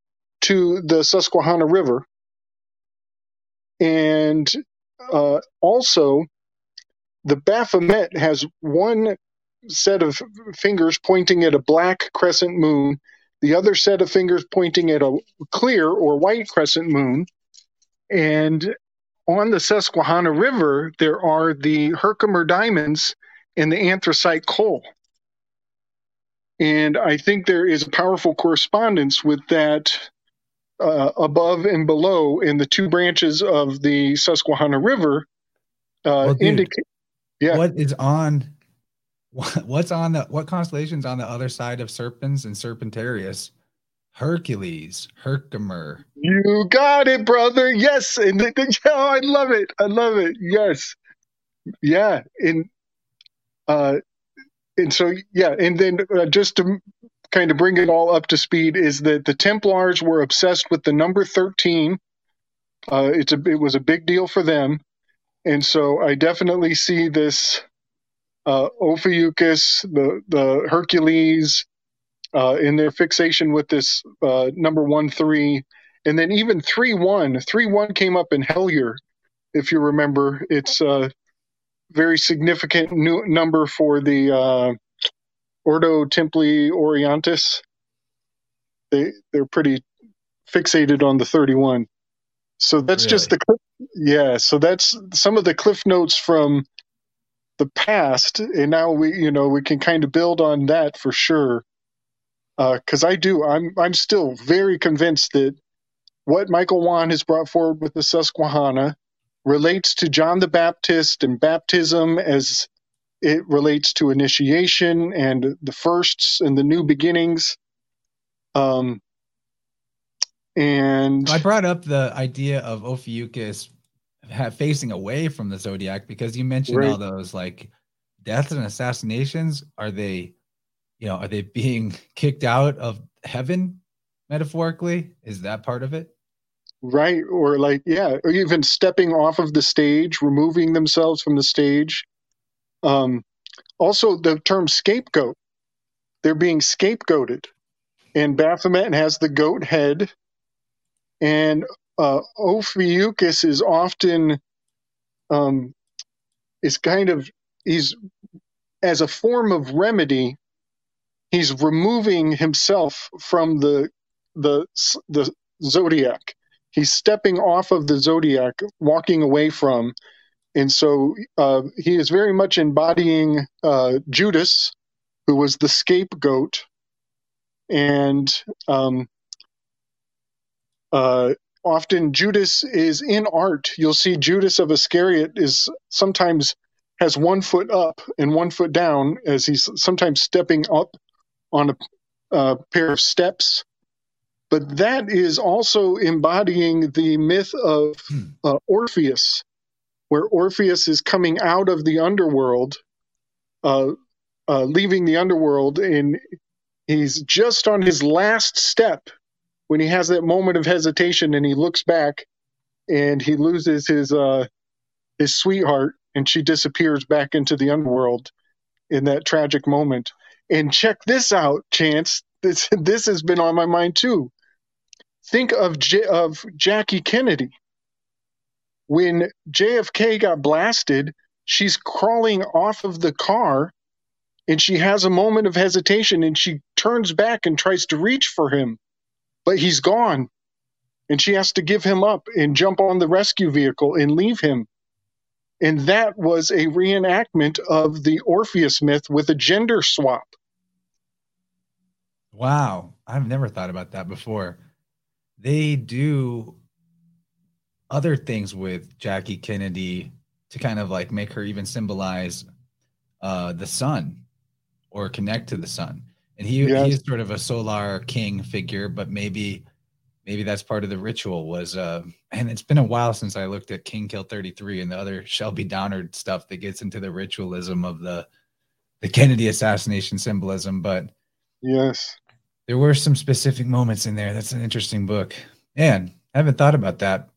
to the Susquehanna River. And uh, also, the Baphomet has one set of fingers pointing at a black crescent moon, the other set of fingers pointing at a clear or white crescent moon. And on the Susquehanna River, there are the Herkimer diamonds and the anthracite coal. And I think there is a powerful correspondence with that uh, above and below in the two branches of the Susquehanna River. Uh, well, dude, indicate, yeah. What is on? What's on the? What constellation's on the other side of Serpens and Serpentarius? Hercules, Herkimer. You got it, brother. Yes. And the, the, oh, I love it. I love it. Yes. Yeah. And, uh, and so, yeah. And then uh, just to kind of bring it all up to speed is that the Templars were obsessed with the number thirteen. Uh, it's a, it was a big deal for them. And so I definitely see this uh, Ophiuchus, the, the Hercules, Uh, in their fixation with this uh, number one three, and then even three one, three one came up in Hellier, if you remember. It's a very significant new number for the uh, Ordo Templi Orientis. They, they're pretty fixated on the thirty-one. So that's really? just the yeah. So that's some of the cliff notes from the past, and now we you know we can kind of build on that for sure. Because uh, I do, I'm I'm still very convinced that what Michael Wan has brought forward with the Susquehanna relates to John the Baptist and baptism as it relates to initiation and the firsts and the new beginnings. Um, and I brought up the idea of Ophiuchus facing away from the Zodiac because you mentioned right. all those like deaths and assassinations. Are they, you know, are they being kicked out of heaven? Metaphorically, is that part of it? Right. Or like, yeah, or even stepping off of the stage, removing themselves from the stage. Um, also, the term scapegoat, they're being scapegoated. And Baphomet has the goat head. And uh, Ophiuchus is often, um, is kind of, he's, as a form of remedy, he's removing himself from the the the Zodiac. He's stepping off of the Zodiac, walking away from. And so uh, he is very much embodying uh, Judas, who was the scapegoat, and um, uh, often Judas is in art. You'll see Judas of Iscariot is sometimes has one foot up and one foot down, as he's sometimes stepping up on a uh, pair of steps. But that is also embodying the myth of uh, Orpheus, where Orpheus is coming out of the underworld, uh, uh, leaving the underworld, and he's just on his last step when he has that moment of hesitation, and he looks back, and he loses his uh, his sweetheart, and she disappears back into the underworld in that tragic moment. And check this out, Chance. This this has been on my mind too. Think of J- of Jackie Kennedy. When J F K got blasted, she's crawling off of the car, and she has a moment of hesitation, and she turns back and tries to reach for him, but he's gone, and she has to give him up and jump on the rescue vehicle and leave him. And that was a reenactment of the Orpheus myth with a gender swap. Wow, I've never thought about that before. They do other things with Jackie Kennedy to kind of like make her even symbolize uh, the sun or connect to the sun. And he yes. he's sort of a solar king figure, but maybe maybe that's part of the ritual was, uh, and it's been a while since I looked at King Kill thirty-three and the other Shelby Downard stuff that gets into the ritualism of the the Kennedy assassination symbolism, but yes. There were some specific moments in there. That's an interesting book. Man, I haven't thought about that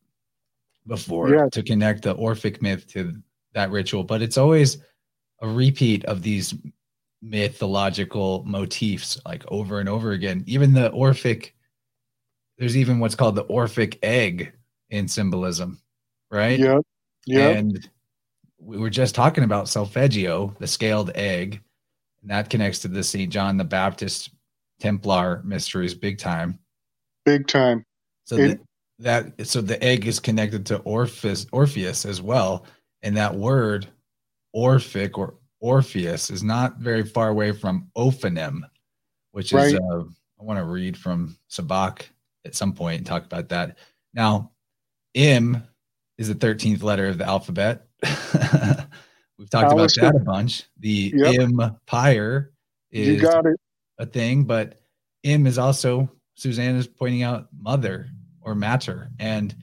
before yeah. to connect the Orphic myth to that ritual, but it's always a repeat of these mythological motifs like over and over again. Even the Orphic, there's even what's called the Orphic egg in symbolism, right? Yeah. Yeah. And we were just talking about Selfeggio, the scaled egg, and that connects to the Saint John the Baptist Templar mysteries big time. Big time. So it, the, that so the egg is connected to Orpheus, Orpheus as well. And that word Orphic or Orpheus is not very far away from Ophanim, which right. is, uh, I want to read from Sabak at some point and talk about that. Now, M is the thirteenth letter of the alphabet. We've talked about that a bunch. The yep. empire is you got it. a thing, but M is also, Suzanne is pointing out, mother or mater. And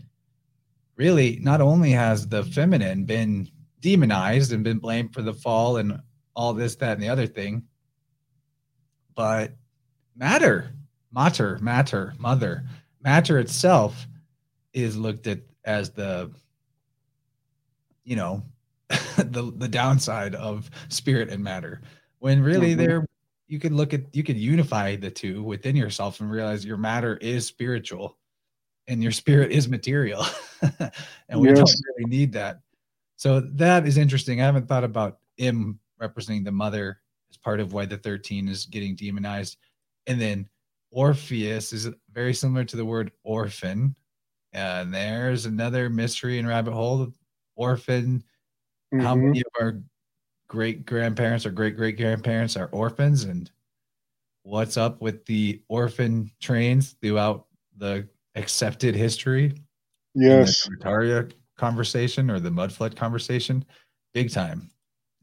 really, not only has the feminine been demonized and been blamed for the fall and all this, that, and the other thing, but matter, mater, mater, mother, matter itself is looked at as the, you know, the the downside of spirit and matter, when really mm-hmm. there you can look at you can unify the two within yourself and realize your matter is spiritual and your spirit is material. And we yes. don't really need that. So that is interesting. I haven't thought about M representing the mother as part of why the thirteen is getting demonized. And then Orpheus is very similar to the word orphan. And there's another mystery and rabbit hole. Orphan. Mm-hmm. How many of our great grandparents or great great grandparents are orphans, and what's up with the orphan trains throughout the accepted history? Yes. The Tartaria conversation or the mudflood conversation, big time.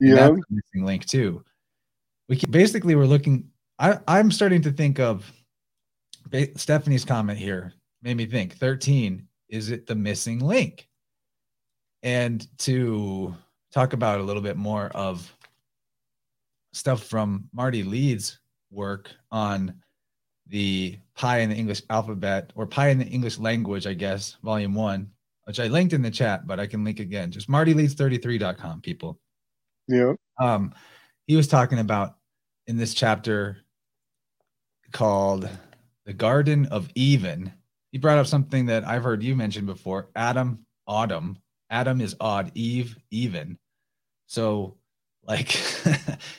Yeah. That's the missing link too. We can, basically we're looking, I, I'm starting to think of Stephanie's comment here made me think thirteen, is it the missing link? And to talk about a little bit more of stuff from Marty Leeds' work on the Pi in the English Alphabet, or Pi in the English Language, I guess, volume one, which I linked in the chat, but I can link again. Just marty leeds thirty-three dot com, people. Yeah. Um, he was talking about in this chapter called The Garden of Even. He brought up something that I've heard you mention before, Adam, Autumn. Adam is odd, Eve, even. So like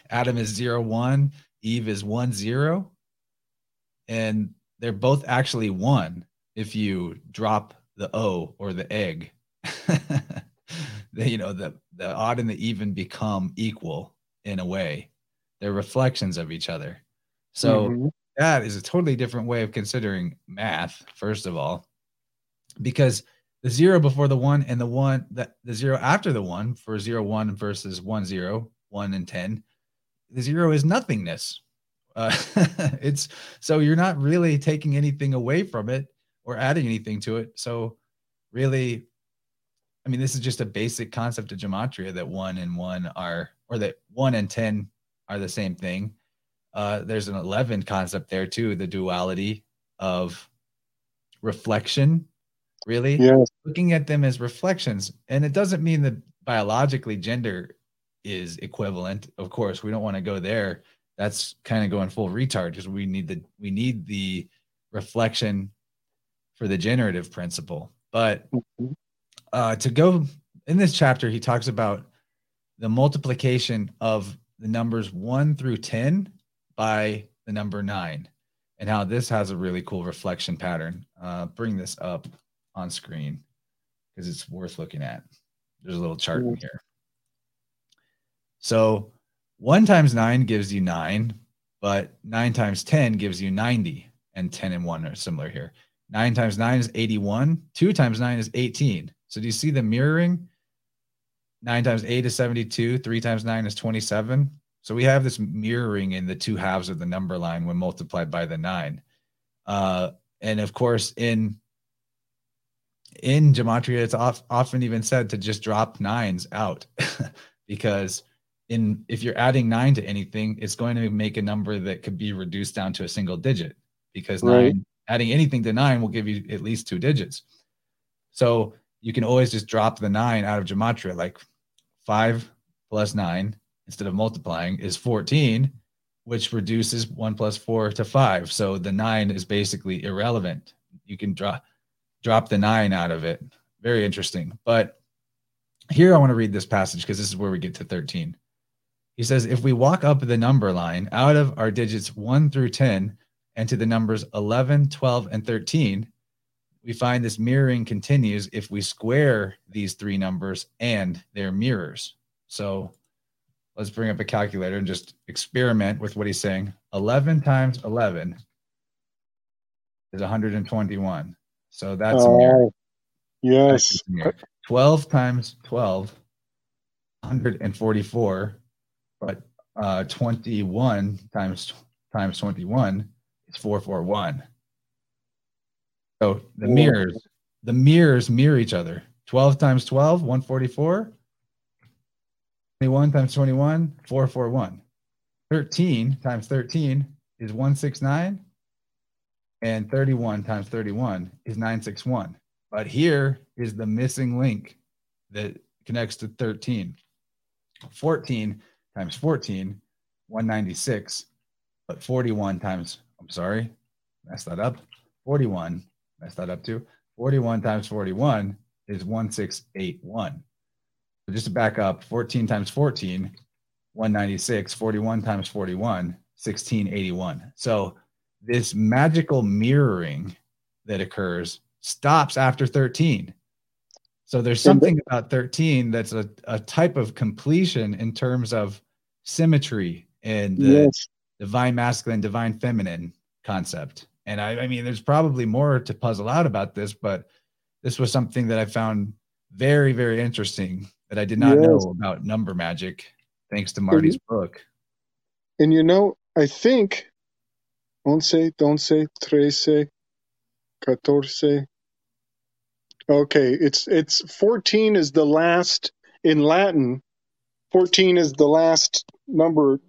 Adam is zero, one, Eve is one, zero. And they're both actually one if you drop the O or the egg. They, you know, the, the odd and the even become equal in a way. They're reflections of each other. So mm-hmm. that is a totally different way of considering math, first of all, because the zero before the one and the one, the, the zero after the one for zero, one versus one, zero, one and ten, the zero is nothingness. Uh, it's so you're not really taking anything away from it or adding anything to it. So really, I mean, this is just a basic concept of gematria that one and one are, or that one and ten are the same thing. Uh, there's an eleven concept there too, the duality of reflection. Really? Yes. Looking at them as reflections. And it doesn't mean that biologically gender is equivalent. Of course, we don't want to go there. That's kind of going full retard because we need the we need the reflection for the generative principle. But uh, to go in this chapter, he talks about the multiplication of the numbers one through ten by the number nine, and how this has a really cool reflection pattern. Uh, bring this up on screen because it's worth looking at. There's a little chart in here. So one times nine gives you nine, but nine times ten gives you ninety, and ten and one are similar here. Nine times nine is eighty-one. Two times nine is eighteen. So do you see the mirroring? Nine times eight is seventy-two. Three times nine is twenty-seven. So we have this mirroring in the two halves of the number line when multiplied by the nine. Uh, and of course in In gematria, it's off, often even said to just drop nines out because in if you're adding nine to anything, it's going to make a number that could be reduced down to a single digit because right. nine, adding anything to nine will give you at least two digits. So you can always just drop the nine out of gematria, like five plus nine instead of multiplying is fourteen, which reduces one plus four to five. So the nine is basically irrelevant. You can drop. Drop the nine out of it. Very interesting. But here I want to read this passage because this is where we get to thirteen. He says, if we walk up the number line out of our digits one through ten and to the numbers eleven, twelve, and thirteen, we find this mirroring continues if we square these three numbers and their mirrors. So let's bring up a calculator and just experiment with what he's saying. eleven times eleven is one hundred twenty-one. So that's uh, a mirror. Yes. A mirror. twelve times twelve, one hundred forty-four, but uh, twenty-one times times twenty-one is four hundred forty-one. So the Ooh. mirrors, the mirrors mirror each other. twelve times twelve, one hundred forty-four. twenty-one times twenty-one, four hundred forty-one. thirteen times thirteen is one hundred sixty-nine. And thirty-one times thirty-one is nine hundred sixty-one. But here is the missing link that connects to thirteen. fourteen times fourteen, one hundred ninety-six. But forty-one times, I'm sorry, messed that up. forty-one, messed that up too. forty-one times forty-one is one thousand six hundred eighty-one. So just to back up, fourteen times fourteen, one ninety-six, forty-one times forty-one, sixteen eighty-one. So this magical mirroring that occurs stops after thirteen. So there's something about thirteen that's a, a type of completion in terms of symmetry and the yes. divine masculine, divine feminine concept. And I, I mean, there's probably more to puzzle out about this, but this was something that I found very, very interesting that I did not yes. know about number magic, thanks to Marty's and, book. And, you know, I think once, doce, trece, catorce. Okay, it's it's fourteen is the last in Latin. fourteen is the last number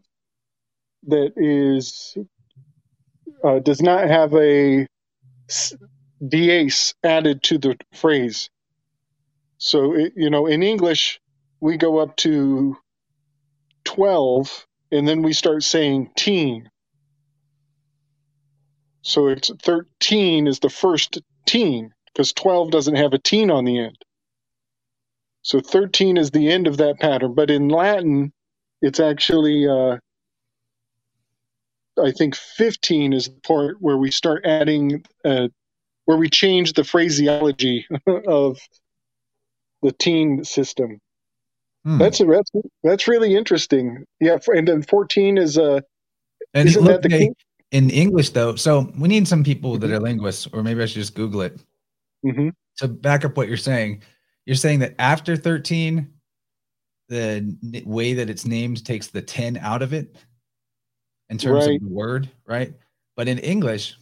that is uh, does not have a deace added to the phrase. So it, you know, in English, we go up to twelve, and then we start saying teen. So it's thirteen is the first teen, because twelve doesn't have a teen on the end. So thirteen is the end of that pattern. But in Latin, it's actually, uh, I think fifteen is the part where we start adding, uh, where we change the phraseology of the teen system. Hmm. That's, that's that's really interesting. Yeah, and then fourteen is a. Uh, isn't that the king? In English, though, so we need some people that are linguists, or maybe I should just Google it. Mm-hmm. To back up what you're saying, you're saying that after thirteen, the n- way that it's named takes the ten out of it in terms right. of the word, right? But in English,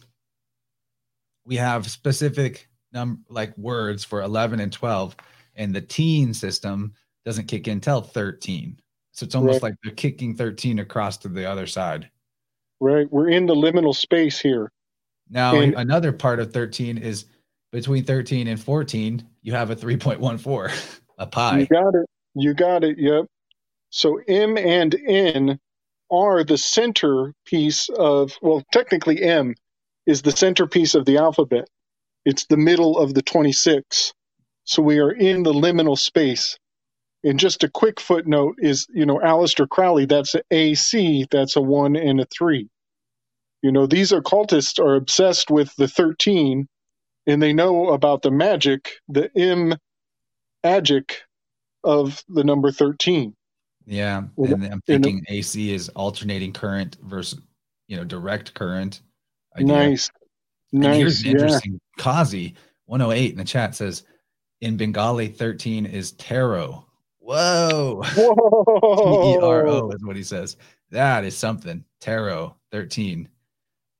we have specific num- like words for eleven and twelve, and the teen system doesn't kick in till thirteen. So it's almost right. like they're kicking thirteen across to the other side. Right. We're in the liminal space here. Now, and- another part of thirteen is between thirteen and fourteen, you have a three point one four, a pi. You got it. You got it. Yep. So M and N are the centerpiece of, well, technically M is the centerpiece of the alphabet. It's the middle of the twenty-six. So we are in the liminal space. And just a quick footnote is, you know, Aleister Crowley, that's an A C, that's a one and a three. You know, these occultists are obsessed with the thirteen. And they know about the magic, the M agic of the number thirteen. Yeah. And I'm thinking and, A C is alternating current versus, you know, direct current. Idea. Nice. And nice. Here's an interesting yeah. Kazi one oh eight in the chat says in Bengali, thirteen is tarot. Whoa. Whoa. T E R O is what he says. That is something. Tarot thirteen.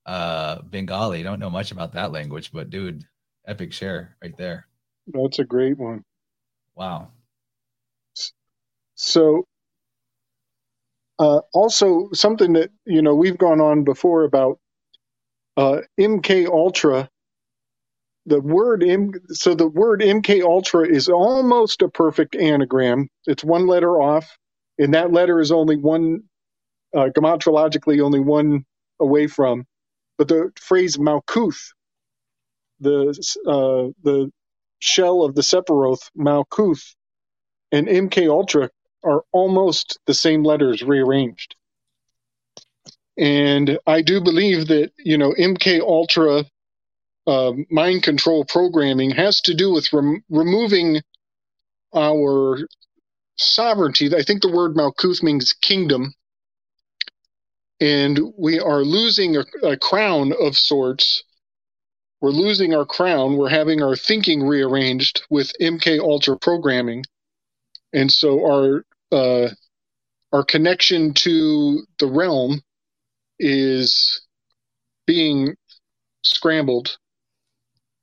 Uh, Bengali. Don't know much about that language, but dude, epic share right there. That's a great one. Wow. So, uh, also something that, you know, we've gone on before about, uh, M K Ultra, the word M. So the word M K Ultra is almost a perfect anagram. It's one letter off, and that letter is only one, uh, gematrologically only one away from. But the phrase Malkuth, the uh, the shell of the Sephiroth, Malkuth, and M K Ultra are almost the same letters rearranged. And I do believe that, you know, M K Ultra uh, mind control programming has to do with rem- removing our sovereignty. I think the word Malkuth means kingdom. And we are losing a, a crown of sorts. We're losing our crown. We're having our thinking rearranged with M K Ultra programming. And so our uh, our connection to the realm is being scrambled.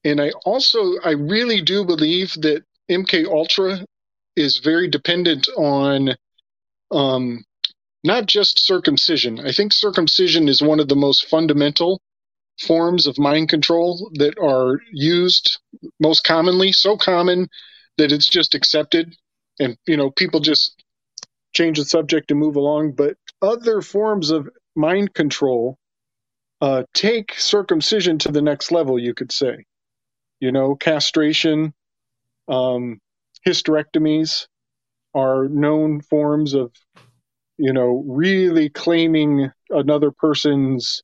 And I also, I really do believe that M K Ultra is very dependent on um, not just circumcision. I think circumcision is one of the most fundamental forms of mind control that are used most commonly, so common that it's just accepted and, you know, people just change the subject and move along. But other forms of mind control uh, take circumcision to the next level, you could say. you know, castration, um, hysterectomies are known forms of, you know, really claiming another person's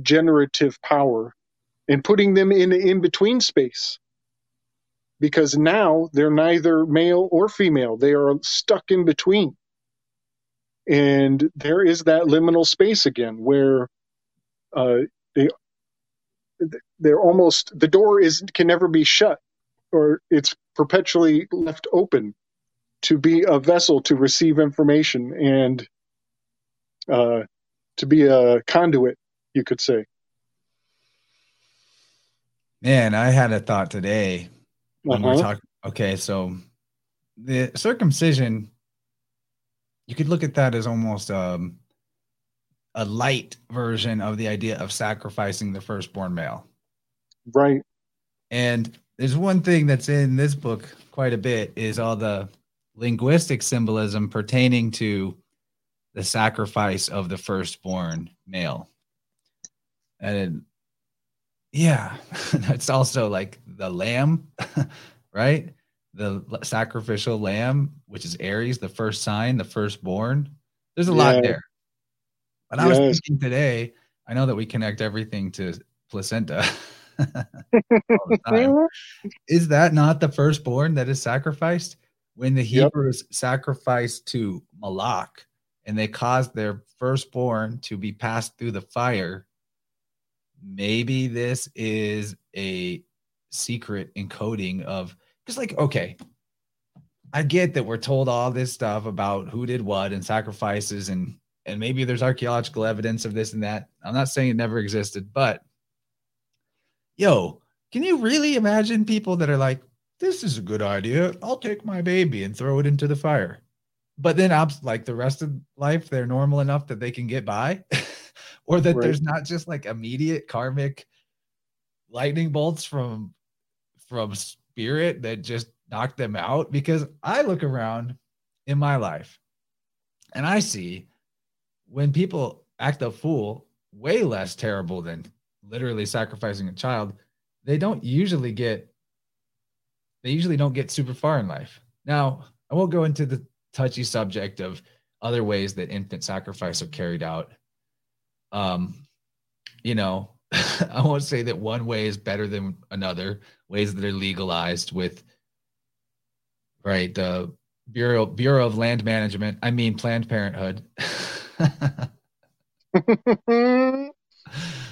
generative power and putting them in the in-between space, because now they're neither male or female. They are stuck in between. And there is that liminal space again where uh, they, they're almost, the door is can never be shut, or it's perpetually left open to be a vessel to receive information and uh, to be a conduit, you could say. Man, I had a thought today when uh-huh. we talk. Okay, so the circumcision, you could look at that as almost um, a light version of the idea of sacrificing the firstborn male. Right. And there's one thing that's in this book quite a bit is all the linguistic symbolism pertaining to the sacrifice of the firstborn male. And it, yeah, that's also like the lamb, right? The sacrificial lamb, which is Aries, the first sign, the firstborn. There's a yeah. lot there. But I yes. was thinking today, I know that we connect everything to placenta. all the time. Is that not the firstborn that is sacrificed? When the Hebrews yep. sacrificed to Moloch and they caused their firstborn to be passed through the fire, maybe this is a secret encoding of just like, okay, I get that we're told all this stuff about who did what and sacrifices, and, and maybe there's archaeological evidence of this and that. I'm not saying it never existed, but yo, can you really imagine people that are like, this is a good idea. I'll take my baby and throw it into the fire. But then like the rest of life, they're normal enough that they can get by or that right. there's not just like immediate karmic lightning bolts from, from spirit that just knock them out. Because I look around in my life and I see when people act a fool, way less terrible than literally sacrificing a child, they don't usually get They usually don't get super far in life. Now, I won't go into the touchy subject of other ways that infant sacrifice are carried out. Um, you know, I won't say that one way is better than another, ways that are legalized with, right, the uh, Bureau, Bureau of Land Management. I mean, Planned Parenthood.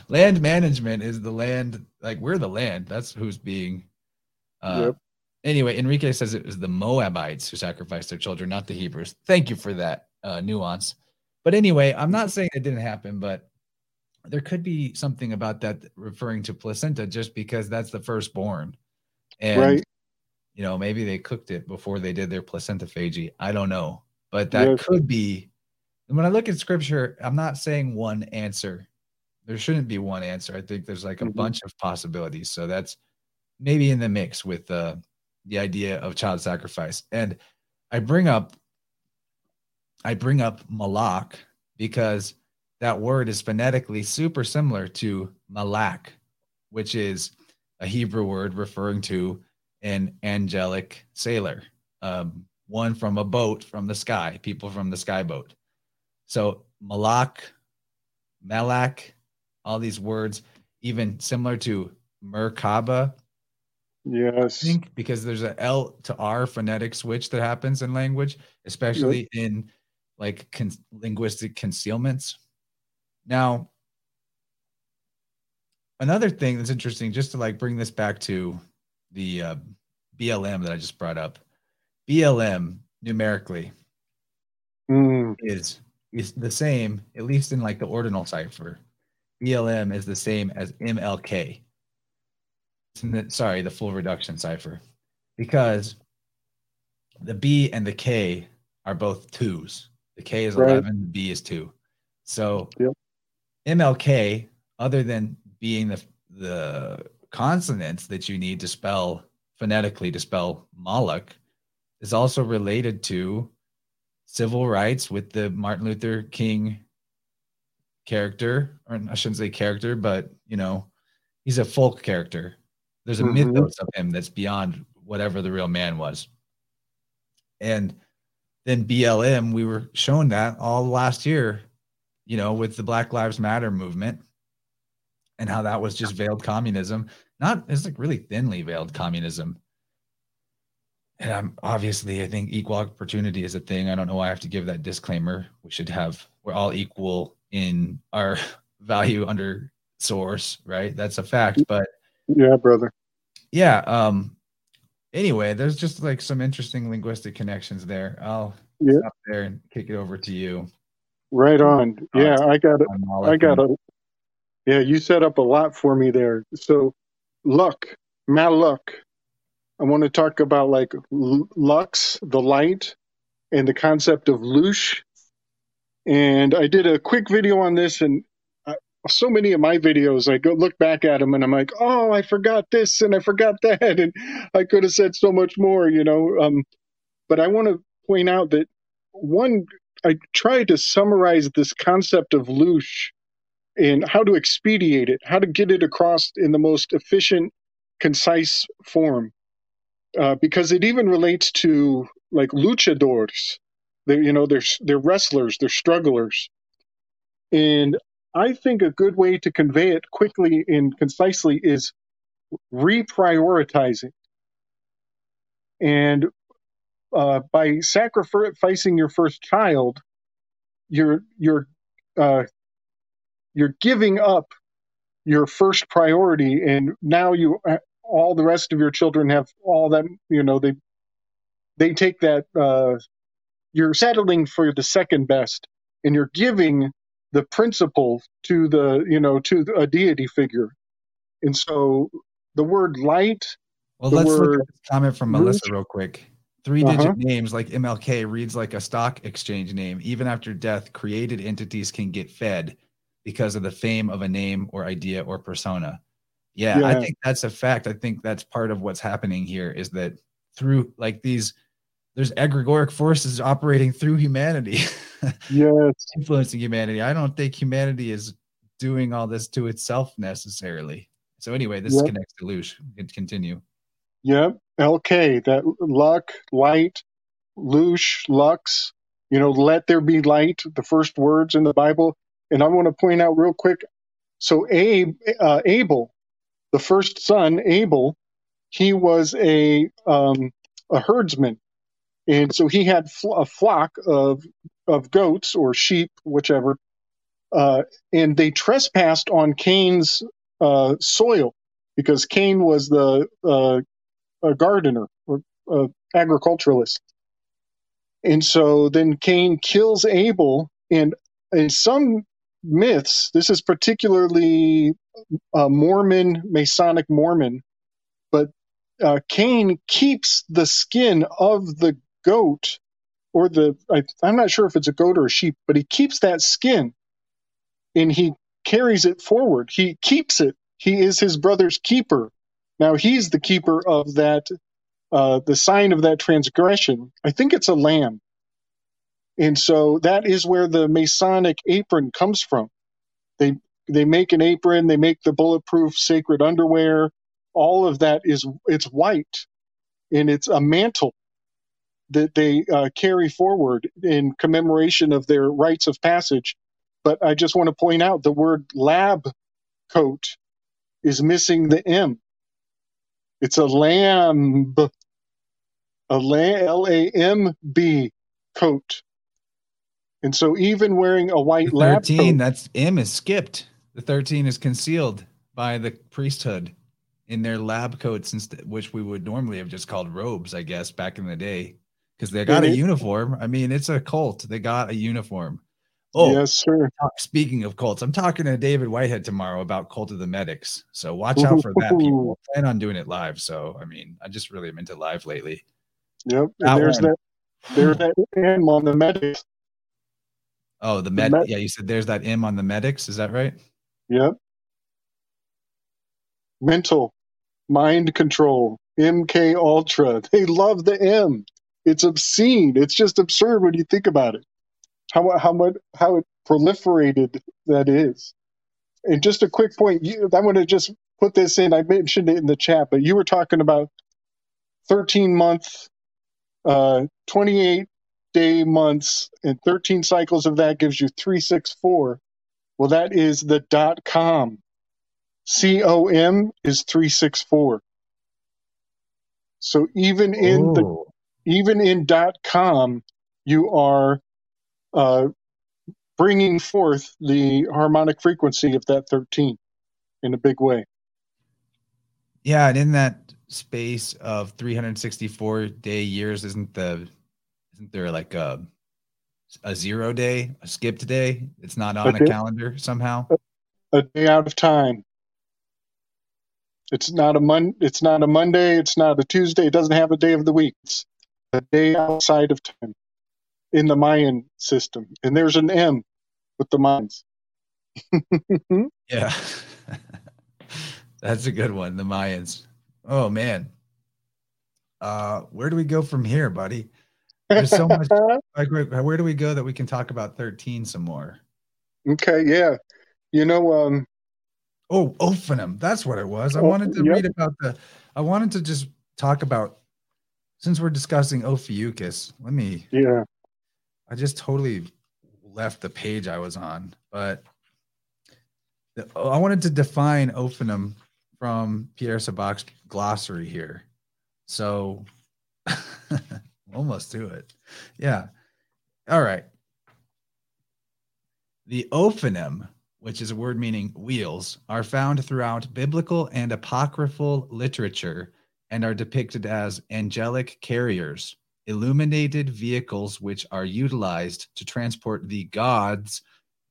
Land management is the land, like we're the land. That's who's being... Uh, yep. Anyway, Enrique says it was the Moabites who sacrificed their children, not the Hebrews. Thank you for that uh, nuance. But anyway, I'm not saying it didn't happen, but there could be something about that referring to placenta just because that's the firstborn. And, right. you know, maybe they cooked it before they did their placentaphagy. I don't know. But that yes. could be. And when I look at scripture, I'm not saying one answer. There shouldn't be one answer. I think there's like a mm-hmm. bunch of possibilities. So that's maybe in the mix with uh, the idea of child sacrifice. And I bring up, I bring up Malak because that word is phonetically super similar to Malak, which is a Hebrew word referring to an angelic sailor, um, one from a boat from the sky, people from the sky boat. So Malak, Malak, all these words, even similar to Merkaba, Yes. I think because there's a L to R phonetic switch that happens in language, especially yes. in like con- linguistic concealments. Now, another thing that's interesting, just to like bring this back to the uh, B L M that I just brought up, B L M numerically mm. is, is the same, at least in like the ordinal cipher. B L M is the same as M L K. Sorry, the full reduction cipher, because the B and the K are both twos. The K is right. eleven, the B is two. So yep. M L K, other than being the the consonants that you need to spell phonetically to spell Moloch, is also related to civil rights with the Martin Luther King character, or I shouldn't say character, but you know, he's a folk character. There's a mm-hmm. mythos of him that's beyond whatever the real man was. And then B L M, we were shown that all last year, you know, with the Black Lives Matter movement and how that was just veiled communism. Not, it's like really thinly veiled communism. And I'm obviously, I think equal opportunity is a thing. I don't know why I have to give that disclaimer. We should have, we're all equal in our value under source, right? That's a fact, but yeah, brother. Yeah. Um, anyway, there's just like some interesting linguistic connections there. I'll yeah. stop there and kick it over to you. Right on. Oh, yeah, I got it. I got it. Yeah, you set up a lot for me there. So luck, my luck. I want to talk about like lux, the light, and the concept of louche. And I did a quick video on this, and I, so many of my videos, I go look back at them, and I'm like, oh, I forgot this, and I forgot that, and I could have said so much more, you know. Um, but I want to point out that one, I tried to summarize this concept of louche and how to expedite it, how to get it across in the most efficient, concise form. Uh, because it even relates to like luchadors, they're, you know, they're they're wrestlers, they're strugglers, and I think a good way to convey it quickly and concisely is reprioritizing. And uh, by sacrificing your first child, you're you're uh, you're giving up your first priority, and now you. All the rest of your children have all that, you know, they they take that, uh, you're settling for the second best, and you're giving the principle to the, you know, to a deity figure. And so the word light. Well, let's word, look at this comment from Melissa real quick. Three digit uh-huh. names like M L K reads like a stock exchange name. Even after death, created entities can get fed because of the fame of a name or idea or persona. Yeah, yeah, I think that's a fact. I think that's part of what's happening here is that through like these, there's egregoric forces operating through humanity, yes, influencing humanity. I don't think humanity is doing all this to itself necessarily. So anyway, this yep. connects to louche. Continue. Yep. L K, that luck, light, louche, lux, you know, let there be light, the first words in the Bible. And I want to point out real quick. So Abe, uh, Abel, the first son, Abel, he was a um, a herdsman, and so he had fl- a flock of of goats or sheep, whichever, uh, and they trespassed on Cain's uh, soil because Cain was the uh, a gardener or uh, agriculturalist, and so then Cain kills Abel, and in some myths, this is particularly Uh, Mormon, Masonic Mormon, but uh, Cain keeps the skin of the goat or the, I, I'm not sure if it's a goat or a sheep, but he keeps that skin and he carries it forward. He keeps it. He is his brother's keeper. Now he's the keeper of that, uh, the sign of that transgression. I think it's a lamb. And so that is where the Masonic apron comes from. They They make an apron, they make the bulletproof sacred underwear. All of that is, it's white, and it's a mantle that they uh, carry forward in commemoration of their rites of passage. But I just want to point out the word lab coat is missing the M. It's a lamb, a L A M B coat. And so even wearing a white lab coat. That's M is skipped. The thirteen is concealed by the priesthood in their lab coats, instead, which we would normally have just called robes, I guess, back in the day, because they got a uniform. I mean, it's a cult. They got a uniform. Oh, yes, sir. Speaking of cults, I'm talking to David Whitehead tomorrow about Cult of the Medics. So watch out for that, people. I plan on doing it live. So, I mean, I just really am into live lately. Yep. And there's that, there's that M on the medics. Oh, the med. The med- yeah, you said there's that M on the medics. Is that right? Yep. Mental, mind control, M K Ultra. They love the M. It's obscene. It's just absurd when you think about it. How how much how it proliferated that is. And just a quick point. You, I want to just put this in. I mentioned it in the chat, but you were talking about thirteen month, uh, twenty-eight day months, and thirteen cycles of that gives you three sixty-four. Well, that is the dot com. C O M is three sixty-four. So even in Ooh. the even in dot com, you are uh, bringing forth the harmonic frequency of that thirteen in a big way. Yeah, and in that space of three hundred sixty-four day years, isn't the isn't there like a a zero day, a skipped day? It's not on a, a day, calendar somehow. A day out of time. It's not a Mon. It's not a Monday. It's not a Tuesday. It doesn't have a day of the week. It's a day outside of time in the Mayan system. And there's an M with the Mayans. Yeah. That's a good one. The Mayans. Oh man. Uh, where do we go from here, buddy? There's so much. Like, where do we go that we can talk about thirteen some more? Okay. Yeah. You know, um, Oh, Ophanim. That's what it was. I oh, wanted to yep. read about the, I wanted to just talk about, since we're discussing Ophiuchus, let me, yeah, I just totally left the page I was on, but the, I wanted to define Ophanim from Pierre Sabak's glossary here. So almost to it. Yeah. All right. The Ophanim, which is a word meaning wheels, are found throughout biblical and apocryphal literature and are depicted as angelic carriers, illuminated vehicles which are utilized to transport the gods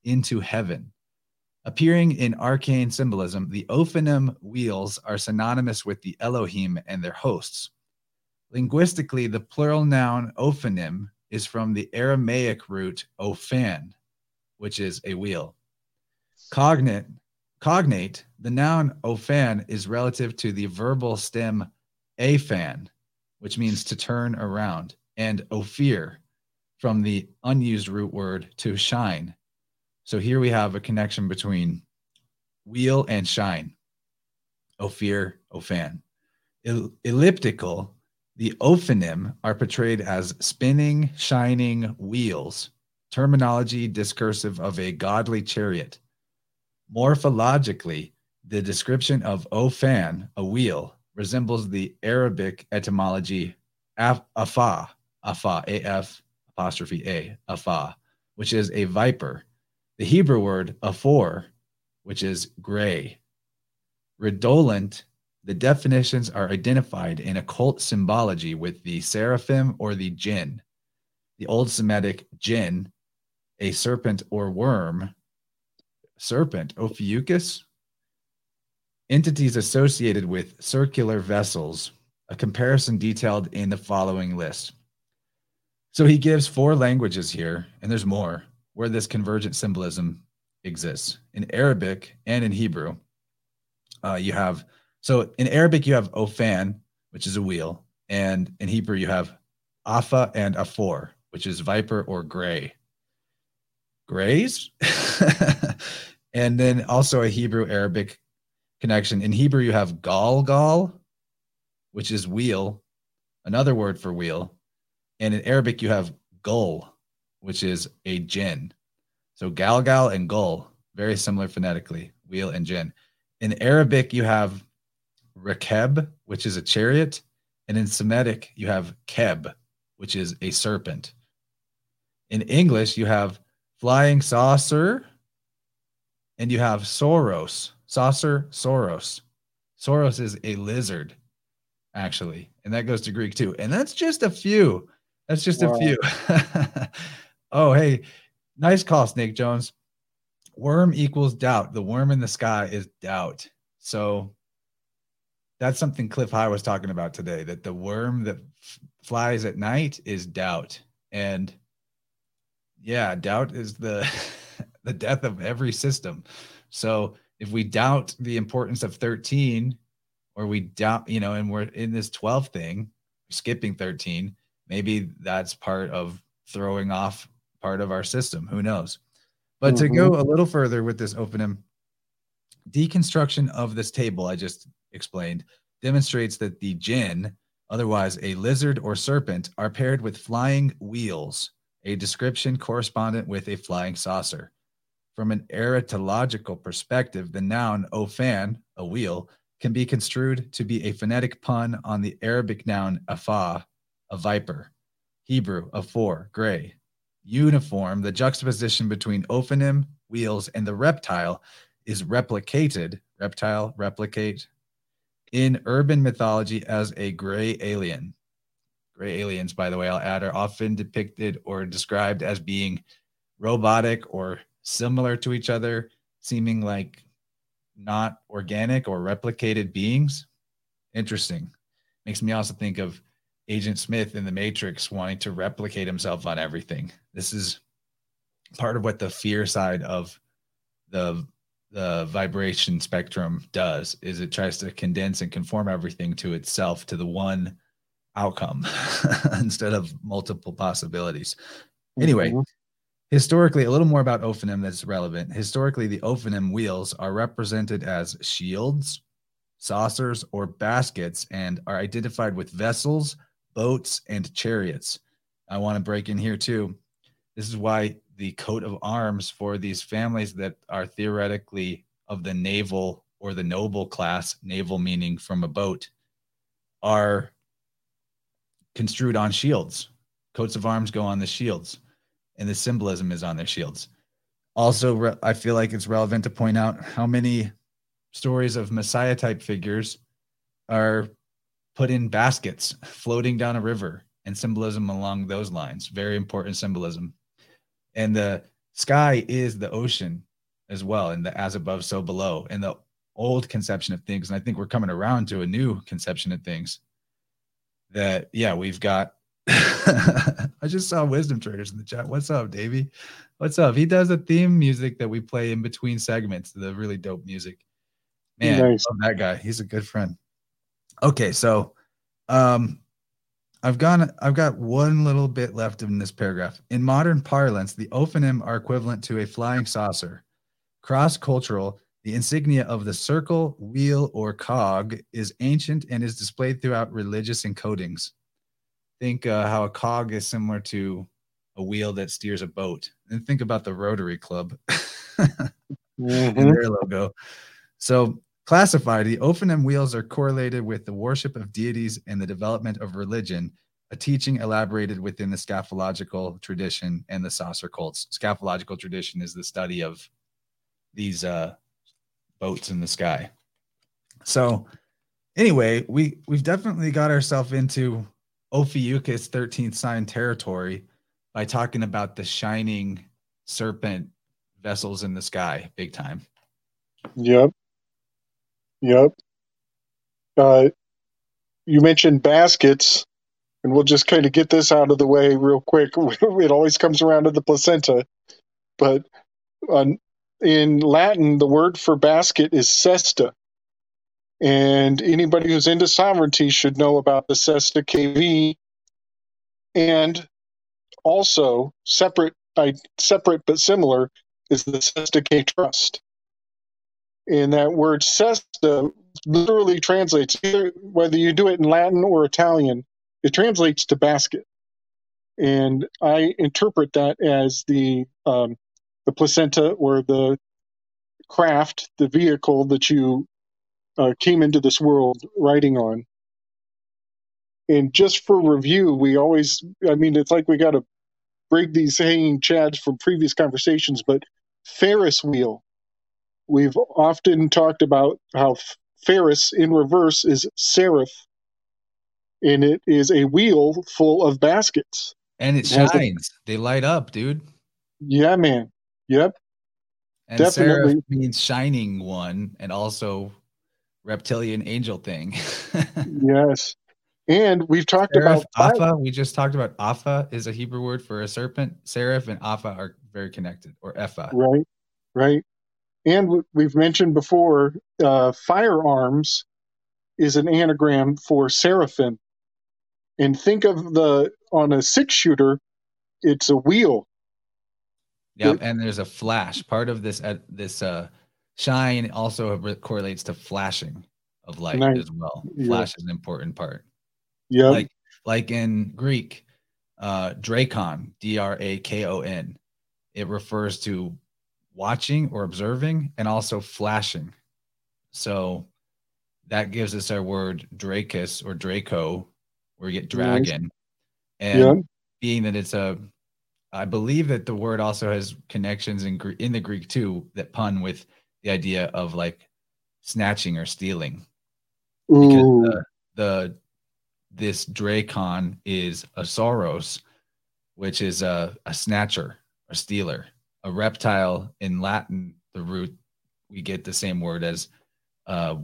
into heaven. Appearing in arcane symbolism, the Ophanim wheels are synonymous with the Elohim and their hosts. Linguistically, the plural noun Ophanim is from the Aramaic root ophan, which is a wheel. Cognate, cognate, the noun ophan is relative to the verbal stem aphan, which means to turn around, and ophir from the unused root word to shine. So here we have a connection between wheel and shine. Ophir, ophan. El- elliptical, the ophanim are portrayed as spinning, shining wheels, terminology discursive of a godly chariot. Morphologically, the description of ophan, a wheel, resembles the Arabic etymology af- afa, afa, af apostrophe a, afa, which is a viper. The Hebrew word afor, which is gray. Redolent, the definitions are identified in occult symbology with the seraphim or the jinn. The Old Semitic jinn, a serpent or worm, serpent, Ophiuchus, entities associated with circular vessels, a comparison detailed in the following list. So he gives four languages here, and there's more, where this convergent symbolism exists. In Arabic and in Hebrew, uh, you have, so in Arabic you have ophan, which is a wheel, and in Hebrew you have afa and afor, which is viper or gray. Grays? And then also a Hebrew-Arabic connection. In Hebrew, you have galgal, which is wheel, another word for wheel. And in Arabic, you have gul, which is a jinn. So galgal and gul, very similar phonetically, wheel and jinn. In Arabic, you have rakeb, which is a chariot. And in Semitic, you have keb, which is a serpent. In English, you have flying saucer, and you have Soros, saucer, Soros. Soros is a lizard, actually, and that goes to Greek too. And that's just a few. That's just wow. a few. Oh, hey, nice call, Snake Jones. Worm equals doubt. The worm in the sky is doubt. So that's something Cliff High was talking about today, that the worm that f- flies at night is doubt. And yeah, doubt is the... the death of every system. So if we doubt the importance of thirteen, or we doubt, you know, and we're in this twelve thing, skipping thirteen, maybe that's part of throwing off part of our system. Who knows? But mm-hmm. to go a little further with this Ophanim, deconstruction of this table I just explained demonstrates that the jinn, otherwise a lizard or serpent, are paired with flying wheels, a description correspondent with a flying saucer. From an eretological perspective, the noun ofan, a wheel, can be construed to be a phonetic pun on the Arabic noun afah, a viper, Hebrew afar, gray. Uniform, the juxtaposition between ophanim, wheels, and the reptile is replicated, reptile, replicate, in urban mythology as a gray alien. Gray aliens, by the way, I'll add, are often depicted or described as being robotic or similar to each other, seeming like not organic or replicated beings. Interesting. Makes me also think of Agent Smith in The Matrix wanting to replicate himself on everything. This is part of what the fear side of the the vibration spectrum does, is it tries to condense and conform everything to itself, to the one outcome instead of multiple possibilities. Anyway, mm-hmm. Historically, a little more about Ophanim that's relevant. Historically, the Ophanim wheels are represented as shields, saucers, or baskets, and are identified with vessels, boats, and chariots. I want to break in here too. This is why the coat of arms for these families that are theoretically of the naval or the noble class, naval meaning from a boat, are construed on shields. Coats of arms go on the shields, and the symbolism is on their shields. Also, re- I feel like it's relevant to point out how many stories of Messiah-type figures are put in baskets floating down a river, and symbolism along those lines. Very important symbolism. And the sky is the ocean as well, and the as above, so below, and the old conception of things. And I think we're coming around to a new conception of things that, yeah, we've got. I just saw Wisdom Traders in the chat. What's up, Davey? What's up? He does the theme music that we play in between segments, the really dope music. Man, nice. I love that guy. He's a good friend. Okay, so um, I've gone. I've got one little bit left in this paragraph. In modern parlance, the Ophanim are equivalent to a flying saucer. Cross-cultural, the insignia of the circle, wheel, or cog is ancient and is displayed throughout religious encodings. Think uh, how a cog is similar to a wheel that steers a boat. And think about the Rotary Club mm-hmm. and their logo. So classified, the Ophanim wheels are correlated with the worship of deities and the development of religion, a teaching elaborated within the scaphological tradition and the saucer cults. Scaphological tradition is the study of these uh, boats in the sky. So anyway, we, we've definitely got ourselves into Ophiuchus thirteenth sign territory by talking about the shining serpent vessels in the sky big time. Yep. Yep. Uh, you mentioned baskets, and we'll just kind of get this out of the way real quick. It always comes around to the placenta. But uh, in Latin, the word for basket is cesta. And anybody who's into sovereignty should know about the cesta K V. And also, separate, I, separate but similar, is the cesta K trust. And that word cesta literally translates, either, whether you do it in Latin or Italian, it translates to basket. And I interpret that as the um, the placenta or the craft, the vehicle that you uh, came into this world riding on. And just for review, we always, I mean, it's like we got to break these hanging chads from previous conversations, but Ferris wheel. We've often talked about how Ferris in reverse is seraph, and it is a wheel full of baskets. And it, it shines. A, they light up, dude. Yeah, man. Yep. And definitely. Seraph means shining one, and also reptilian angel thing. Yes. And we've talked seraph, about... Alpha, we just talked about Alpha is a Hebrew word for a serpent. Seraph and Alpha are very connected, or Epha. Right, right. And we've mentioned before, uh, firearms is an anagram for seraphim. And think of the, on a six shooter, it's a wheel. Yeah, it, and there's a flash. Part of this uh, this uh, shine also correlates to flashing of light nice. as well. Flash yeah. is an important part. Yeah. Like like in Greek, uh, drakon, D R A K O N, it refers to watching or observing and also flashing. So that gives us our word Dracus or Draco, where we get dragon. Nice. And yeah. being that it's a, I believe that the word also has connections in Gre- in the Greek too, that pun with the idea of like snatching or stealing. Ooh. Because the, the this drakon is a soros, which is a, a snatcher, a stealer, a reptile. In Latin, the root, we get the same word as, uh,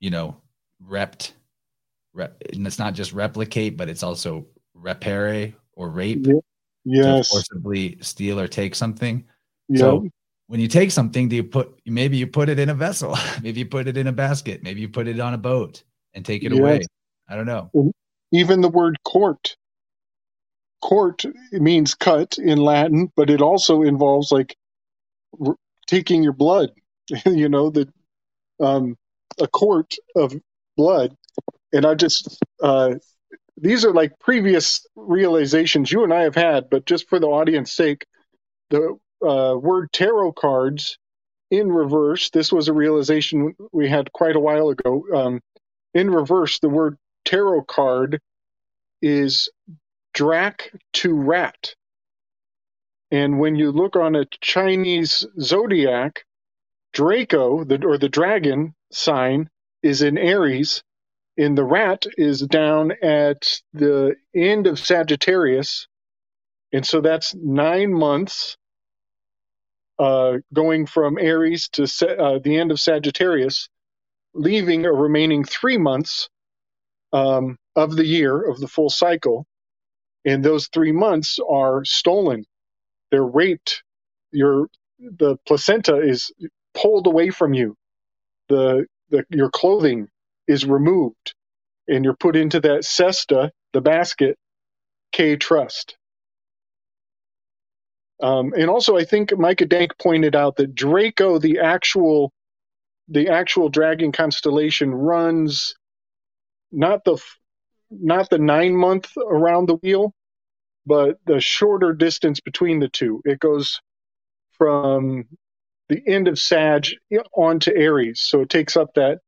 you know, rept. Rep, and it's not just replicate, but it's also repere or rape. Yeah. Yes. To forcibly steal or take something. Yeah. So when you take something, do you put, maybe you put it in a vessel, maybe you put it in a basket, maybe you put it on a boat and take it yes. away. I don't know. Even the word court. Court means cut in Latin, but it also involves like r- taking your blood, you know, the, um, a quart of blood. And I just, uh, these are like previous realizations you and I have had, but just for the audience's sake, the uh, word tarot cards in reverse, this was a realization we had quite a while ago. Um, in reverse, the word tarot card is drac to rat. And when you look on a Chinese zodiac, Draco, the, or the dragon sign, is in Aries. And the rat is down at the end of Sagittarius. And so that's nine months uh, going from Aries to uh, the end of Sagittarius, leaving a remaining three months um, of the year, of the full cycle. And those three months are stolen. They're raped. Your, the placenta is pulled away from you. The, the your clothing is removed, and you're put into that cesta, the basket, K trust. Um, and also, I think Micah Dank pointed out that Draco, the actual, the actual dragon constellation, runs not the not the nine month around the wheel, but the shorter distance between the two. It goes from the end of Sag on to Aries, so it takes up that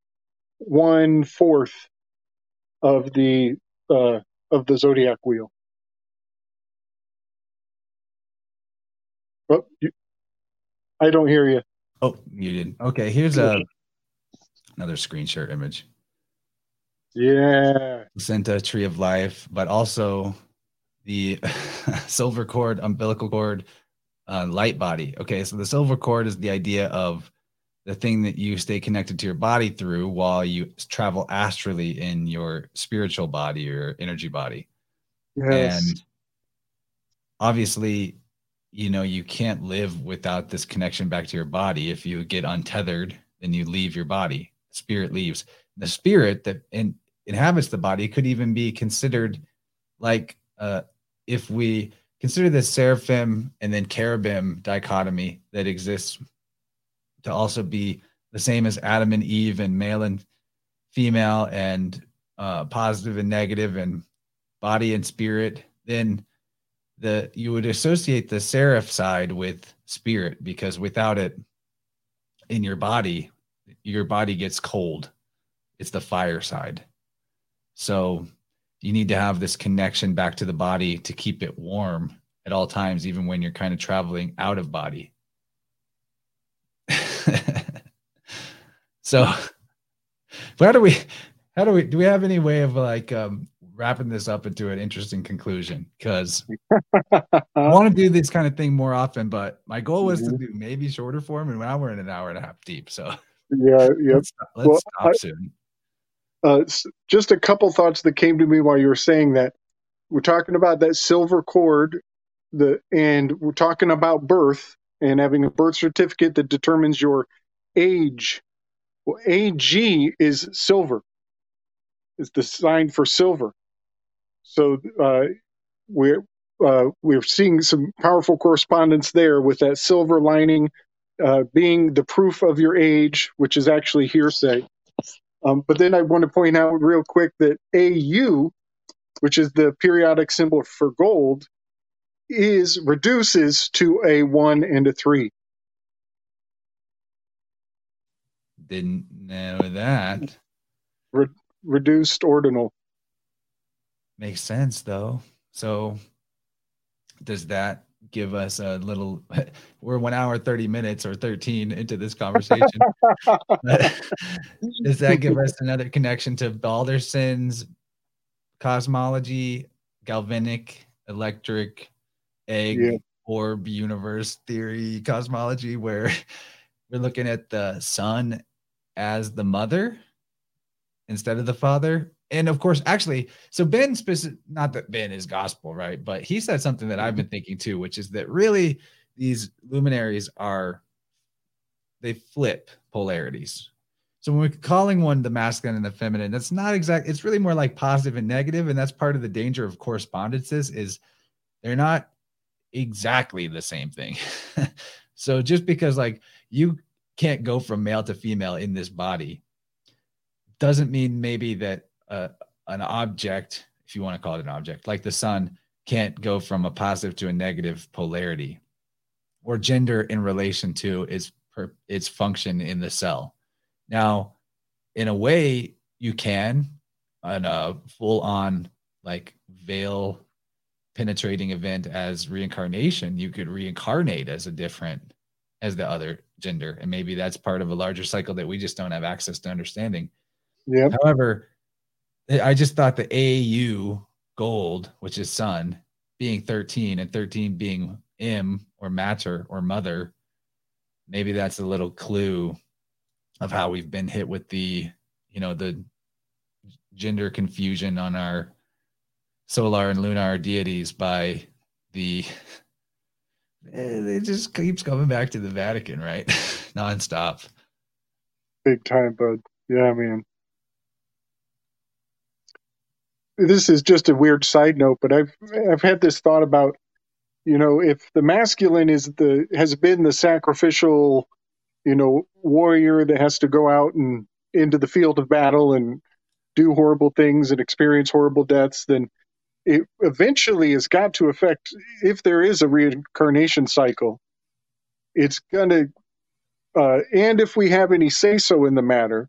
one fourth of the uh, of the zodiac wheel. Oh, you, I don't hear you. Oh, you didn't. Okay, here's a another screenshot image. Yeah, placenta, tree of life, but also the silver cord, umbilical cord, uh, light body. Okay, so the silver cord is the idea of the thing that you stay connected to your body through while you travel astrally in your spiritual body or energy body. Yes. And obviously, you know, you can't live without this connection back to your body. If you get untethered, then you leave your body. Spirit leaves. The spirit that in, inhabits the body could even be considered like, uh, if we consider the seraphim and then cherubim dichotomy that exists, to also be the same as Adam and Eve and male and female and uh, positive and negative and body and spirit, then the you would associate the seraph side with spirit, because without it in your body, your body gets cold. It's the fire side. So you need to have this connection back to the body to keep it warm at all times, even when you're kind of traveling out of body. So how do we, how do we, do we have any way of like um, wrapping this up into an interesting conclusion? Because I want to do this kind of thing more often, but my goal was mm-hmm. to do maybe shorter form, and now we're in an hour and a half deep. So yeah, yeah. Let's, let's well, stop I, soon. Uh, just a couple thoughts that came to me while you were saying that. We're talking about that silver cord, the, and we're talking about birth and having a birth certificate that determines your age. Well, A G is silver. It's the sign for silver. So uh, we're uh, we're seeing some powerful correspondence there with that silver lining uh, being the proof of your age, which is actually hearsay. Um, but then I want to point out real quick that A U, which is the periodic symbol for gold, is reduces to a one and a three. Didn't know that. Re- reduced ordinal. Makes sense, though. So does that give us a little, we're one hour, thirty minutes or thirteen into this conversation. Does that give us another connection to Balderson's cosmology, galvanic, electric, egg, yeah. orb, universe theory, cosmology, where we're looking at the sun as the mother instead of the father? And of course, actually, so Ben, speci- not that Ben is gospel, right? But he said something that I've been thinking too, which is that really these luminaries are, they flip polarities. So when we're calling one the masculine and the feminine, that's not exact. It's really more like positive and negative. And that's part of the danger of correspondences is they're not exactly the same thing. So just because like you can't go from male to female in this body doesn't mean maybe that Uh, an object, if you want to call it an object, like the sun can't go from a positive to a negative polarity, or gender in relation to its per, its function in the cell. Now, in a way, you can, on a full-on like veil penetrating event as reincarnation, you could reincarnate as a different, as the other gender, and maybe that's part of a larger cycle that we just don't have access to understanding. Yeah. However, I just thought the A U gold, which is sun, being thirteen and thirteen being M or mater or mother, maybe that's a little clue of how we've been hit with the, you know, the gender confusion on our solar and lunar deities by the, it just keeps coming back to the Vatican, right? Nonstop. Big time, bud. Yeah, man. This is just a weird side note, but I've I've had this thought about, you know, if the masculine is the has been the sacrificial, you know, warrior that has to go out and into the field of battle and do horrible things and experience horrible deaths, then it eventually has got to affect, if there is a reincarnation cycle, it's going to, uh, and if we have any say-so in the matter,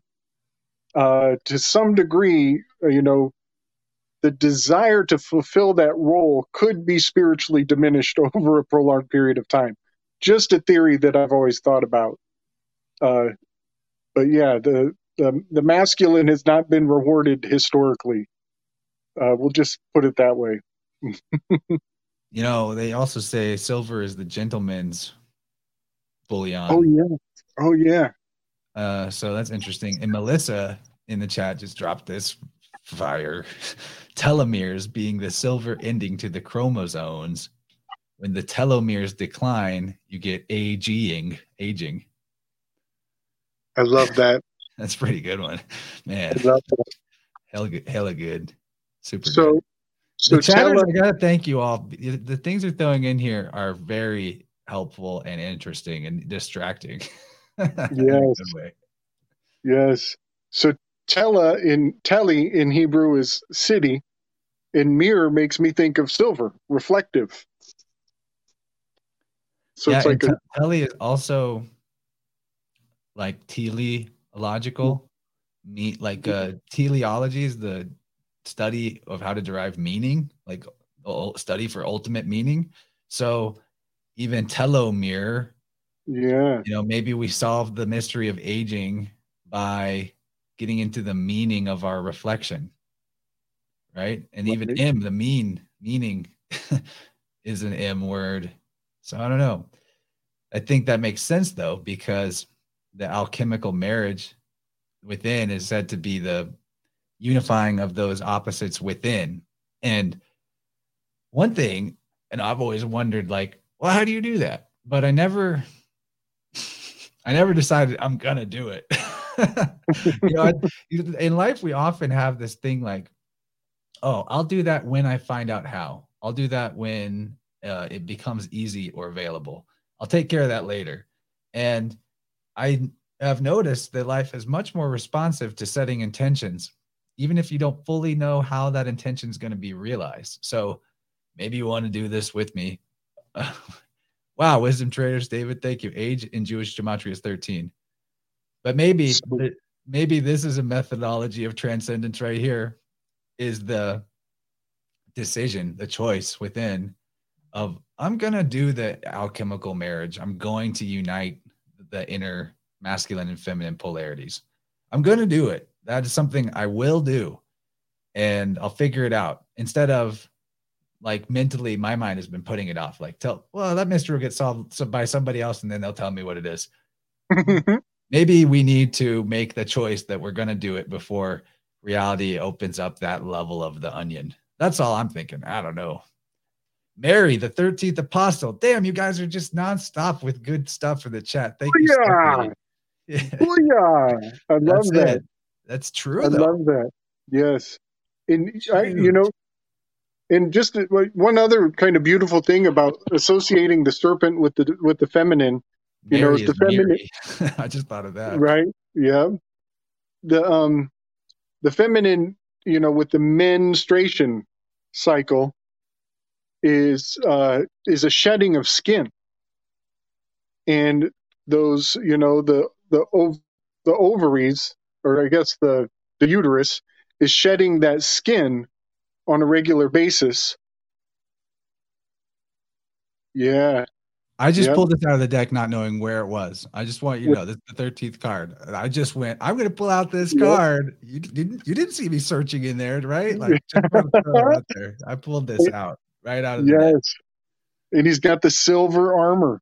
uh, to some degree, you know, the desire to fulfill that role could be spiritually diminished over a prolonged period of time. Just a theory that I've always thought about. Uh, but yeah, the, the the masculine has not been rewarded historically. Uh, we'll just put it that way. You know, they also say silver is the gentleman's bullion. Oh yeah, oh yeah. Uh, so that's interesting. And Melissa in the chat just dropped this. Fire telomeres being the silver ending to the chromosomes. When the telomeres decline, you get aging. Aging. I love that. That's a pretty good one, man. I love that. Hella good. Hella good. Super. So, good. so the chatters, I gotta thank you all. The things you're throwing in here are very helpful and interesting and distracting. Yes. Yes. So. Tela in teli in Hebrew is city, and mirror makes me think of silver, reflective. So yeah, it's like a, teli is also like teleological, meet like uh, teleology is the study of how to derive meaning, like study for ultimate meaning. So even telomere, yeah, you know, maybe we solve the mystery of aging by getting into the meaning of our reflection, right? And even M, the mean meaning is an M word. So I don't know. I think that makes sense though, because the alchemical marriage within is said to be the unifying of those opposites within. And one thing, and I've always wondered like, well, how do you do that? But I never, I never decided I'm gonna do it. You know, in life we often have this thing like, oh, I'll do that when I find out how. I'll do that when uh, it becomes easy or available. I'll take care of that later. And I have noticed that life is much more responsive to setting intentions, even if you don't fully know how that intention is going to be realized. So maybe you want to do this with me. Wow, Wisdom Traders, David, thank you. Age in Jewish gematria is thirteen. But maybe, maybe this is a methodology of transcendence right here, is the decision, the choice within of, I'm going to do the alchemical marriage. I'm going to unite the inner masculine and feminine polarities. I'm going to do it. That is something I will do, and I'll figure it out. Instead of, like, mentally, my mind has been putting it off. Like, tell, well, that mystery will get solved by somebody else, and then they'll tell me what it is. Maybe we need to make the choice that we're going to do it before reality opens up that level of the onion. That's all I'm thinking. I don't know. Mary, the thirteenth apostle. Damn, you guys are just nonstop with good stuff for the chat. Thank Booyah. you. Stephanie. Booyah. I love That's that. It. That's true. I though. love that. Yes. And I, you know, and just one other kind of beautiful thing about associating the serpent with the with the feminine, you Mary know, is the feminine. I just thought of that. Right. Yeah. The um, the feminine, you know, with the menstruation cycle, is uh, is a shedding of skin, and those, you know, the the ov- the ovaries, or I guess the the uterus, is shedding that skin on a regular basis. Yeah. I just yep. pulled this out of the deck not knowing where it was. I just want you to know this is the thirteenth card. I just went, I'm going to pull out this yep. card. You didn't you didn't see me searching in there, right? Like, just out there. I pulled this out right out of the yes. deck. And he's got the silver armor.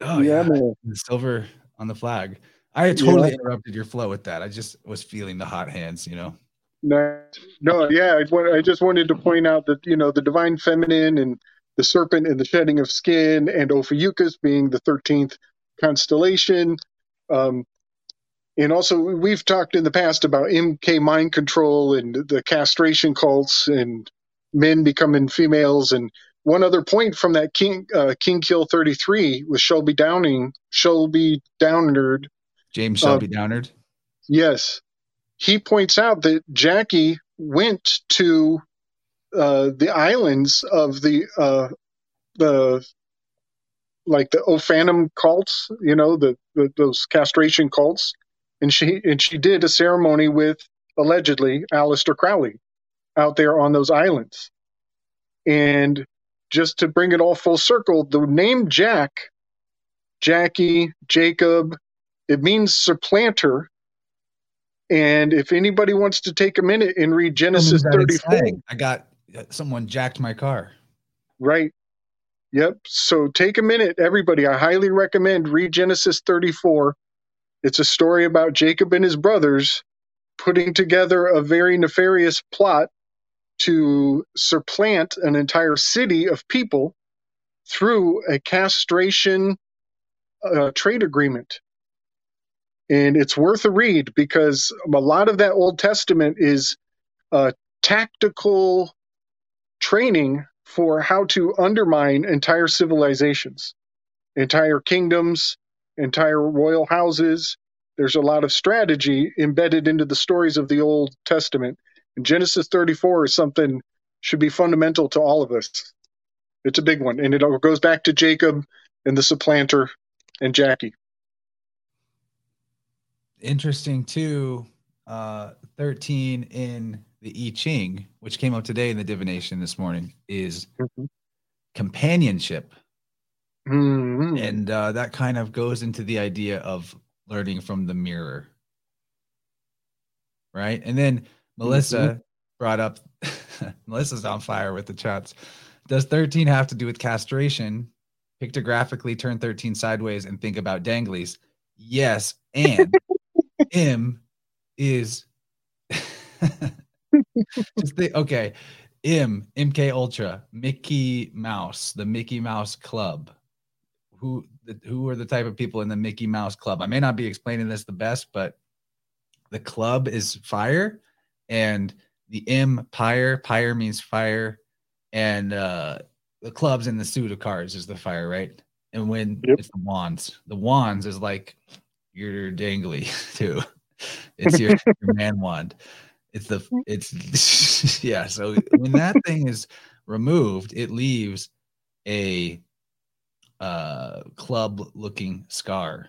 Oh yeah, yeah, man. The silver on the flag. I totally yeah. interrupted your flow with that. I just was feeling the hot hands, you know. No, no, yeah. I, I just wanted to point out that, you know, the divine feminine and the serpent and the shedding of skin, and Ophiuchus being the thirteenth constellation. Um, and also, we've talked in the past about M K mind control and the castration cults and men becoming females. And one other point from that King uh, King Kill thirty-three was Shelby Downing, Shelby Downard. James Shelby um, Downard? Yes. He points out that Jackie went to uh, the islands of the uh, the like the Ophanum cults, you know, the, the those castration cults, and she and she did a ceremony with, allegedly, Aleister Crowley out there on those islands. And just to bring it all full circle, the name Jack, Jackie, Jacob, it means supplanter. And if anybody wants to take a minute and read Genesis thirty-four, I got someone jacked my car. Right. Yep. So take a minute, everybody. I highly recommend read Genesis thirty-four. It's a story about Jacob and his brothers putting together a very nefarious plot to supplant an entire city of people through a castration uh, trade agreement. And it's worth a read, because a lot of that Old Testament is uh, tactical training for how to undermine entire civilizations, entire kingdoms, entire royal houses. There's a lot of strategy embedded into the stories of the Old Testament. And Genesis thirty-four is something should be fundamental to all of us. It's a big one. And it all goes back to Jacob and the supplanter and Jackie. Interesting too, uh, thirteen in the I Ching, which came up today in the divination this morning, is mm-hmm. companionship. Mm-hmm. And uh, that kind of goes into the idea of learning from the mirror. Right? And then Melissa mm-hmm. brought up, Melissa's on fire with the chats. Does thirteen have to do with castration? Pictographically turn thirteen sideways and think about danglies. Yes, and M is just the, okay. M, M K Ultra, Mickey Mouse, the Mickey Mouse Club. Who the, who are the type of people in the Mickey Mouse Club? I may not be explaining this the best, but the club is fire, and the M, pyre. Pyre means fire, and uh, the club's in the suit of cars is the fire, right? and when yep. it's the wands. The wands is like your dangly too. It's your, your man wand. It's the it's yeah. So when that thing is removed, it leaves a uh, club-looking scar.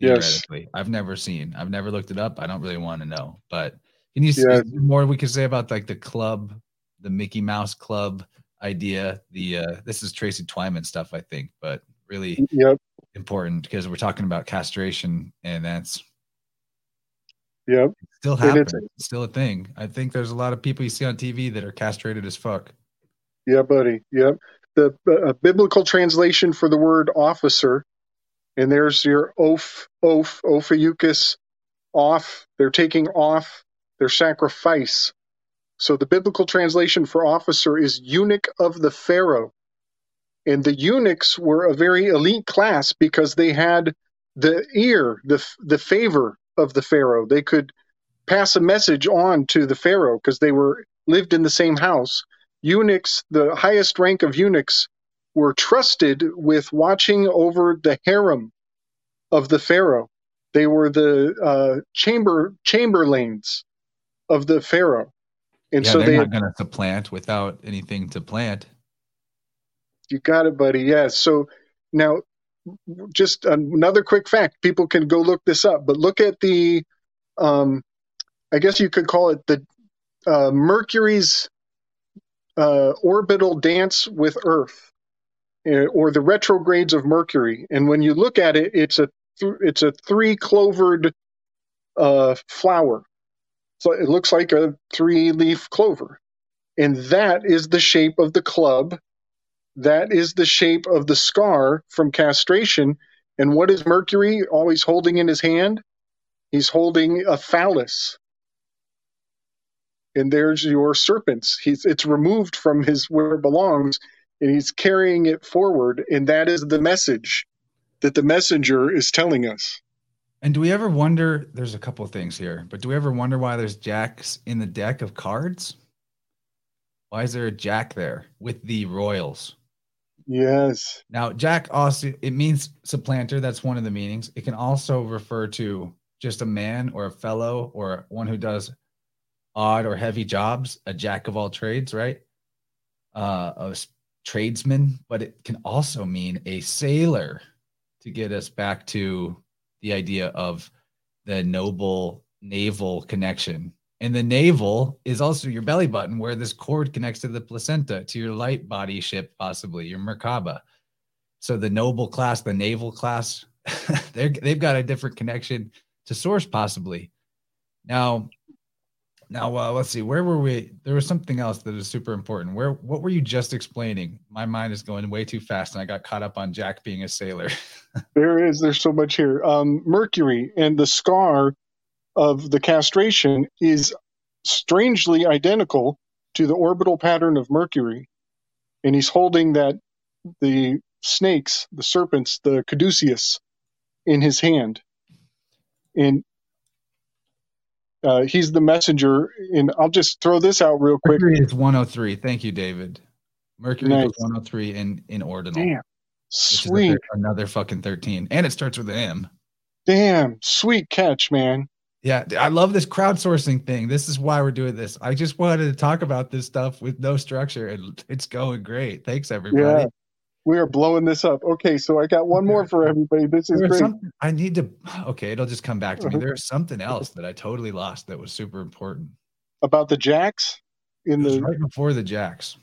Yes, I've never seen. I've never looked it up. I don't really want to know. But can you yeah. see more we can say about like the club, the Mickey Mouse Club idea? The uh, this is Tracy Twyman stuff, I think, but really yep. important because we're talking about castration, and that's yeah, still happens. It's, it's still a thing. I think there's a lot of people you see on T V that are castrated as fuck. Yeah, buddy. Yep. The uh, biblical translation for the word officer, and there's your oaf, oaf, ophiochus, off. They're taking off their sacrifice. So the biblical translation for officer is eunuch of the Pharaoh. And the eunuchs were a very elite class because they had the ear, the the favor of the Pharaoh. They could pass a message on to the Pharaoh because they were lived in the same house. Eunuchs, the highest rank of eunuchs, were trusted with watching over the harem of the Pharaoh. They were the uh, chamber chamberlains of the Pharaoh, and yeah, so they're they not going to plant without anything to plant. You got it, buddy. Yeah. So now, just another quick fact: people can go look this up, but look at the, um, I guess you could call it the uh, Mercury's. Uh, orbital dance with Earth, or the retrogrades of Mercury, and when you look at it, it's a th- it's a three clovered uh, flower, so it looks like a three leaf clover, and that is the shape of the club, that is the shape of the scar from castration, and what is Mercury always holding in his hand? He's holding a phallus. And there's your serpents. He's it's removed from his where it belongs, and he's carrying it forward. And that is the message that the messenger is telling us. And do we ever wonder? There's a couple of things here, but do we ever wonder why there's jacks in the deck of cards? Why is there a jack there with the royals? Yes. Now, jack also it means supplanter. That's one of the meanings. It can also refer to just a man or a fellow or one who does odd or heavy jobs, a jack of all trades, right? Uh, a tradesman, but it can also mean a sailor to get us back to the idea of the noble naval connection. And the navel is also your belly button where this cord connects to the placenta, to your light body ship, possibly your Merkaba. So the noble class, the naval class, they've got a different connection to source possibly. Now, Now, uh, let's see, where were we? There was something else that is super important. Where, what were you just explaining? My mind is going way too fast, and I got caught up on Jack being a sailor. There is, there's so much here. Um, Mercury and the scar of the castration is strangely identical to the orbital pattern of Mercury. And he's holding that, the snakes, the serpents, the caduceus in his hand. And Uh, he's the messenger, and I'll just throw this out real quick. Mercury is one oh three. Thank you, David. Mercury nice. is one oh three in, in ordinal. Damn. Sweet. Another fucking thirteen. And it starts with an M. Damn. Sweet catch, man. Yeah. I love this crowdsourcing thing. This is why we're doing this. I just wanted to talk about this stuff with no structure, and it's going great. Thanks, everybody. Yeah. We are blowing this up. Okay, so I got one more for everybody. This is great. I need to, okay, it'll just come back to me. There's something else that I totally lost that was super important. About the jacks? In the right before the jacks.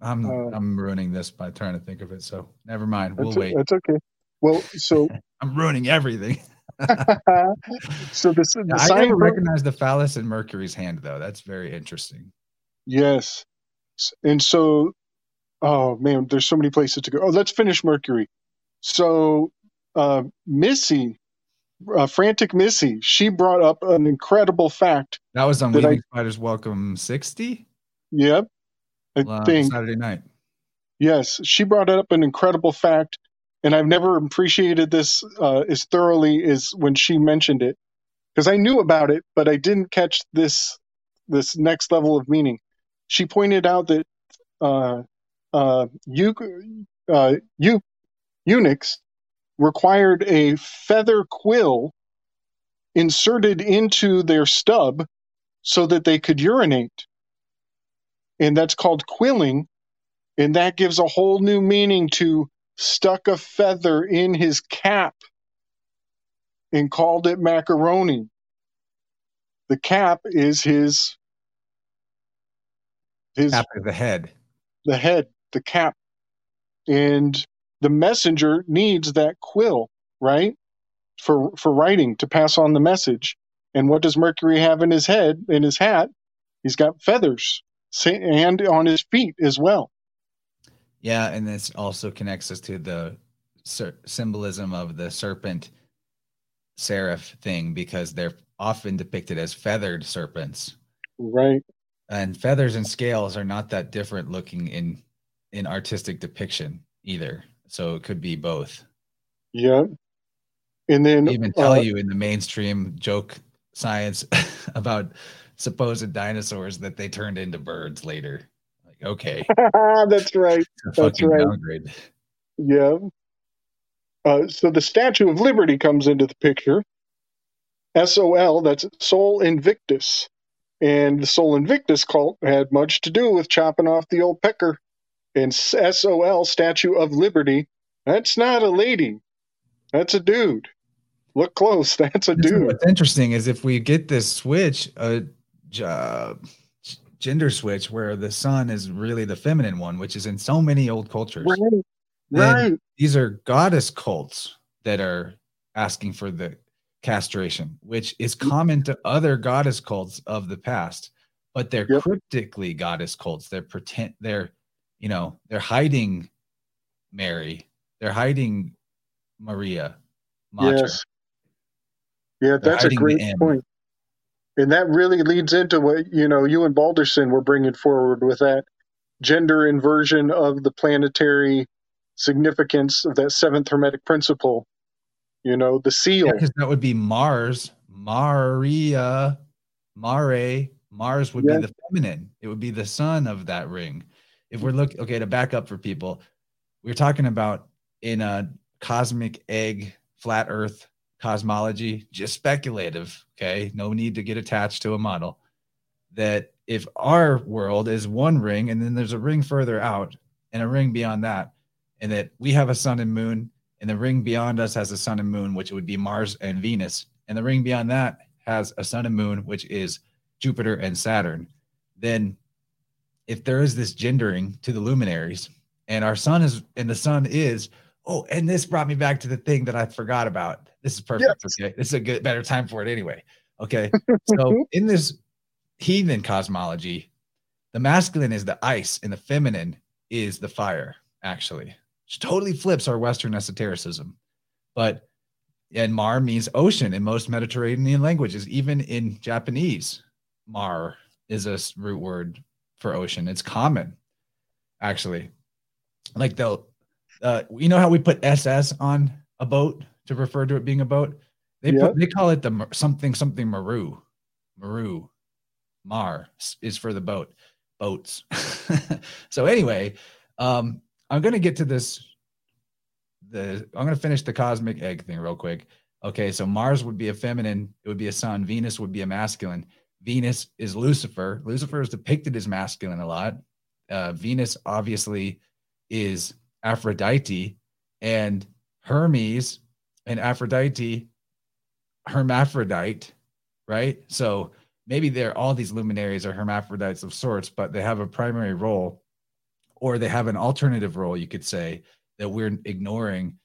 I'm uh, I'm ruining this by trying to think of it, so never mind. We'll wait. That's okay. Well, so. I'm ruining everything. So this, the I sign never recognized the phallus in Mercury's hand, though. That's very interesting. Yes. And so. Oh, man, there's so many places to go. Oh, let's finish Mercury. So uh, Missy, uh, Frantic Missy, she brought up an incredible fact. That was on Weaving Spiders Welcome sixty? Yep. I uh, think. Saturday night. Yes, she brought up an incredible fact, and I've never appreciated this uh, as thoroughly as when she mentioned it, because I knew about it, but I didn't catch this this next level of meaning. She pointed out that uh, Uh, uh, eu- eunuchs required a feather quill inserted into their stub so that they could urinate. And that's called quilling. And that gives a whole new meaning to stuck a feather in his cap and called it macaroni. The cap is his... his cap of the head. The head, the cap. And the messenger needs that quill, right? For for writing, to pass on the message. And what does Mercury have in his head, in his hat? He's got feathers, and on his feet as well. Yeah, and this also connects us to the ser- symbolism of the serpent seraph thing, because they're often depicted as feathered serpents. Right. And feathers and scales are not that different looking in in artistic depiction either. So it could be both. Yeah. And then they even tell uh, you in the mainstream joke science about supposed dinosaurs that they turned into birds later. Like, okay. That's right. That's right. Downgrade. Yeah. Uh, so the Statue of Liberty comes into the picture. S O L, that's Sol Invictus. And the Sol Invictus cult had much to do with chopping off the old pecker. And S O L, Statue of Liberty, that's not a lady. That's a dude. Look close. That's a dude. So what's interesting is if we get this switch, a uh, gender switch, where the sun is really the feminine one, which is in so many old cultures. Right. Right. These are goddess cults that are asking for the castration, which is common to other goddess cults of the past, but they're yep. cryptically goddess cults. They're pretend. They're, you know, they're hiding Mary. They're hiding Maria. Mater. Yes. Yeah, that's a great point. And that really leads into what, you know, you and Balderson were bringing forward with that gender inversion of the planetary significance of that seventh hermetic principle. You know, the seal. Yeah, that would be Mars, Maria, Mare. Mars would yeah. be the feminine. It would be the sun of that ring. If we're looking, okay, to back up for people, we're talking about in a cosmic egg, flat earth cosmology, just speculative, okay? No need to get attached to a model. That if our world is one ring and then there's a ring further out and a ring beyond that, and that we have a sun and moon, and the ring beyond us has a sun and moon, which would be Mars and Venus, and the ring beyond that has a sun and moon, which is Jupiter and Saturn, then if there is this gendering to the luminaries, and our sun is, and the sun is, oh, and this brought me back to the thing that I forgot about. This is perfect. Yes. Okay, this is a good, better time for it anyway. Okay, so in this heathen cosmology, the masculine is the ice, and the feminine is the fire. Actually, which totally flips our Western esotericism. But and mar means ocean in most Mediterranean languages, even in Japanese. Mar is a root word for ocean. It's common, actually. Like they'll. Uh, you know how we put S S on a boat to refer to it being a boat? They yep. put, they call it the something, something Maru. Maru. Mar is for the boat. Boats. So anyway, um, I'm going to get to this. The I'm going to finish the cosmic egg thing real quick. Okay, so Mars would be a feminine. It would be a sun. Venus would be a masculine. Venus is Lucifer. Lucifer is depicted as masculine a lot. Uh, Venus obviously is Aphrodite, and Hermes and Aphrodite, hermaphrodite, right? So maybe they're all these luminaries are hermaphrodites of sorts, but they have a primary role, or they have an alternative role, you could say, that we're ignoring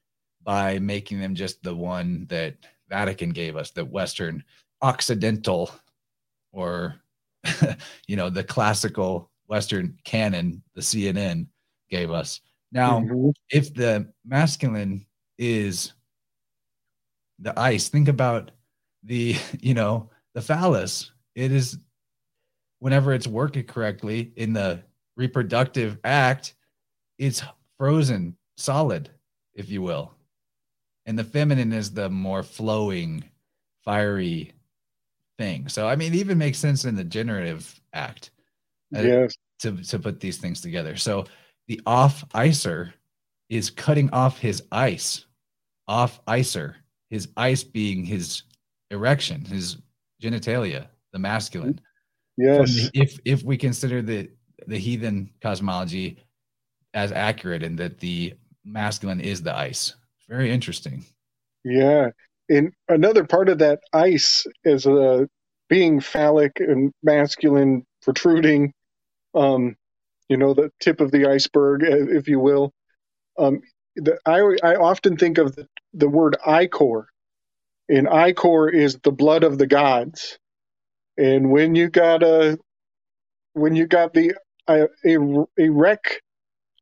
by making them just the one that Vatican gave us, the Western Occidental, or, you know, the classical Western canon, the C N N gave us. Now, mm-hmm. if the masculine is the ice, think about the, you know, the phallus. It is, whenever it's working correctly in the reproductive act, it's frozen solid, if you will. And the feminine is the more flowing, fiery thing. So, I mean, it even makes sense in the generative act yes. uh, to, to put these things together. So, the off-icer is cutting off his ice, off icer, his ice being his erection, his genitalia, the masculine. Yes. If if we consider the, the heathen cosmology as accurate and that the masculine is the ice. Very interesting. Yeah. And another part of that ice is uh, being phallic and masculine, protruding, um, you know, the tip of the iceberg, if you will. Um, the, I, I often think of the, the word ichor, and ichor is the blood of the gods. And when you got a, when you got the a, a, a rec,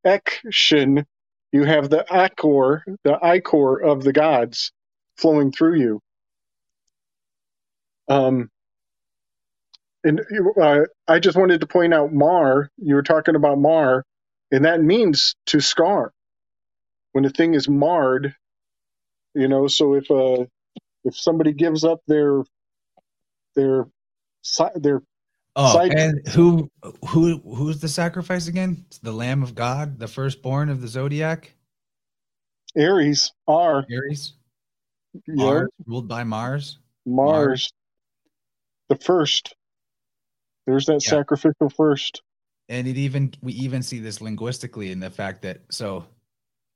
action, you have the ichor, the ichor of the gods flowing through you. Um, and uh, I just wanted to point out mar. You were talking about mar, and that means to scar. When a thing is marred, you know. So if uh, if somebody gives up their their their oh, side- and who who who's the sacrifice again? It's the Lamb of God, the firstborn of the zodiac. Aries, R. Aries. Yeah. Mars, ruled by Mars. Mars. Mars. The first. There's that yeah. sacrificial first. And it even we even see this linguistically in the fact that so.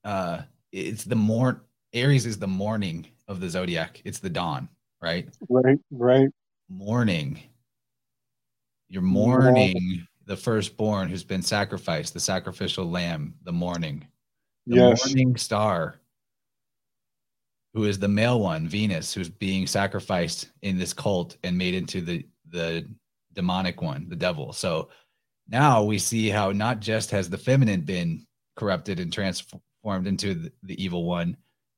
Uh, it's the morn. Aries is the morning of the zodiac. It's the dawn, right? Right, right. Morning. You're mourning yeah. the firstborn who's been sacrificed, the sacrificial lamb. The morning, the yes. morning star, who is the male one, Venus, who's being sacrificed in this cult and made into the the demonic one, the devil. So now we see how not just has the feminine been corrupted and transformed. Formed into the, the evil one,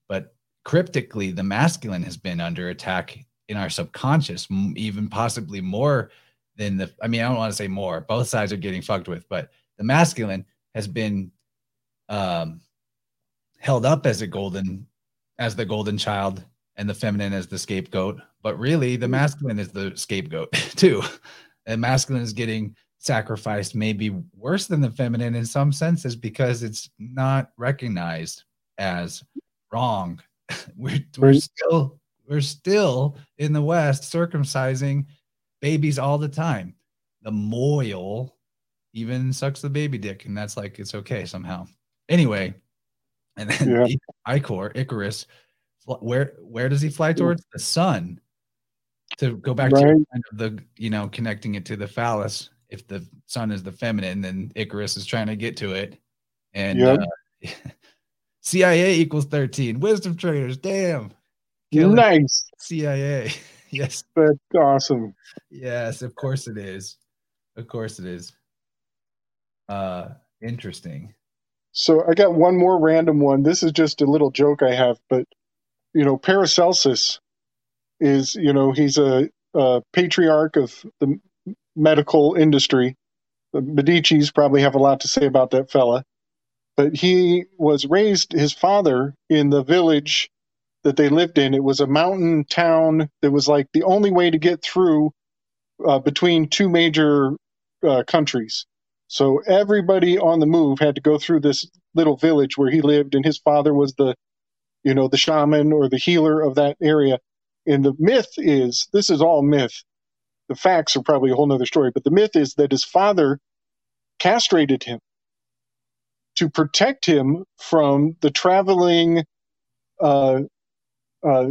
but cryptically the masculine has been under attack in our subconscious, m- even possibly more than the I mean I don't want to say more, both sides are getting fucked with, but the masculine has been um held up as a golden as the golden child and the feminine as the scapegoat, but really the masculine is the scapegoat too. And masculine is getting sacrificed, may be worse than the feminine in some senses because it's not recognized as wrong. We're, we're still we're still in the West circumcising babies all the time. The moil even sucks the baby dick, and that's like it's okay somehow. Anyway, and then yeah. Ichor, Icarus, where where does he fly towards? The sun. To go back right. to the you know connecting it to the phallus. If the sun is the feminine, then Icarus is trying to get to it. And yep. uh, C I A equals thirteen. Wisdom traders, damn. Killing nice. C I A. Yes. That's awesome. Yes, of course it is. Of course it is. Uh, interesting. So I got one more random one. This is just a little joke I have, but, you know, Paracelsus is, you know, he's a, a patriarch of the medical industry. The Medicis probably have a lot to say about that fella, but he was raised, his father, in the village that they lived in. It was a mountain town that was like the only way to get through uh, between two major uh, countries. So everybody on the move had to go through this little village where he lived, and his father was the, you know, the shaman or the healer of that area. And the myth is, this is all myth, the facts are probably a whole nother story, but the myth is that his father castrated him to protect him from the traveling uh, uh,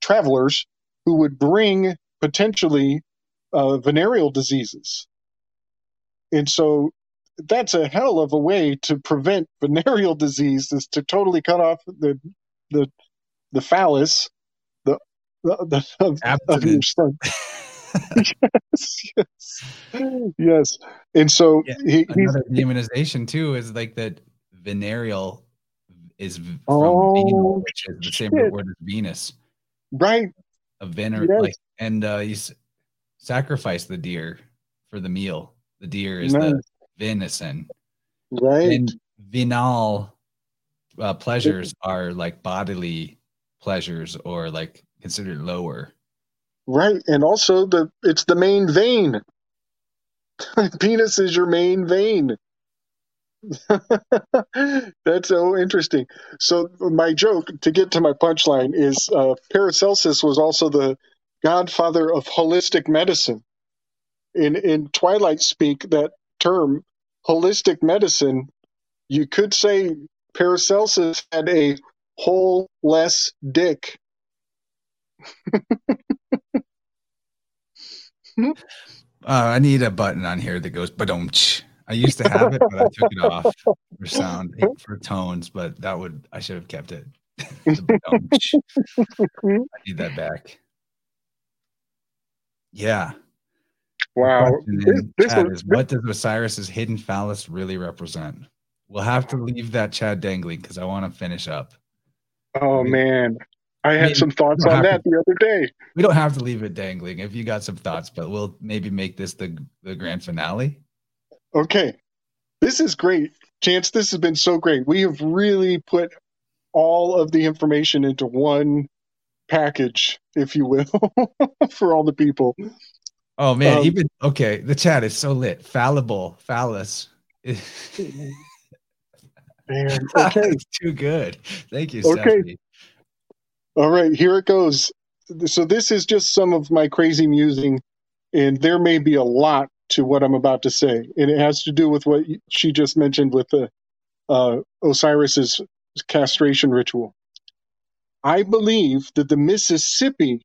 travelers who would bring potentially uh, venereal diseases. And so that's a hell of a way to prevent venereal disease, is to totally cut off the the the phallus, the the of, of your son. yes, yes, yes. And so yeah, he, another he's, demonization too is like that venereal is from oh, venal, which is the same shit. word as Venus, right? A vener, yes. like, and uh, you s- sacrifice the deer for the meal. The deer is nice. The venison, right? And venal uh, pleasures are like bodily pleasures or like considered lower. Right, and also the it's the main vein. Penis is your main vein. That's so interesting. So my joke, to get to my punchline, is uh, Paracelsus was also the godfather of holistic medicine. In in Twilight speak, that term, holistic medicine, you could say Paracelsus had a whole less dick. uh, I need a button on here that goes badumch. I used to have it, but I took it off for sound, for tones, but that would, I should have kept it. I need that back. Yeah. Wow. This, this is, what does Osiris's hidden phallus really represent? We'll have to leave that chat dangling because I want to finish up. Oh, we, man. I had maybe, some thoughts on that to, the other day. We don't have to leave it dangling if you got some thoughts, but we'll maybe make this the, the grand finale. Okay. This is great. Chance, this has been so great. We have really put all of the information into one package, if you will, for all the people. Oh, man. Um, Even okay. The chat is so lit. Fallible. Phallus. Man, okay. Too good. Thank you, okay. Stephanie. All right. Here it goes. So this is just some of my crazy musing, and there may be a lot to what I'm about to say, and it has to do with what she just mentioned with the uh, Osiris's castration ritual. I believe that the Mississippi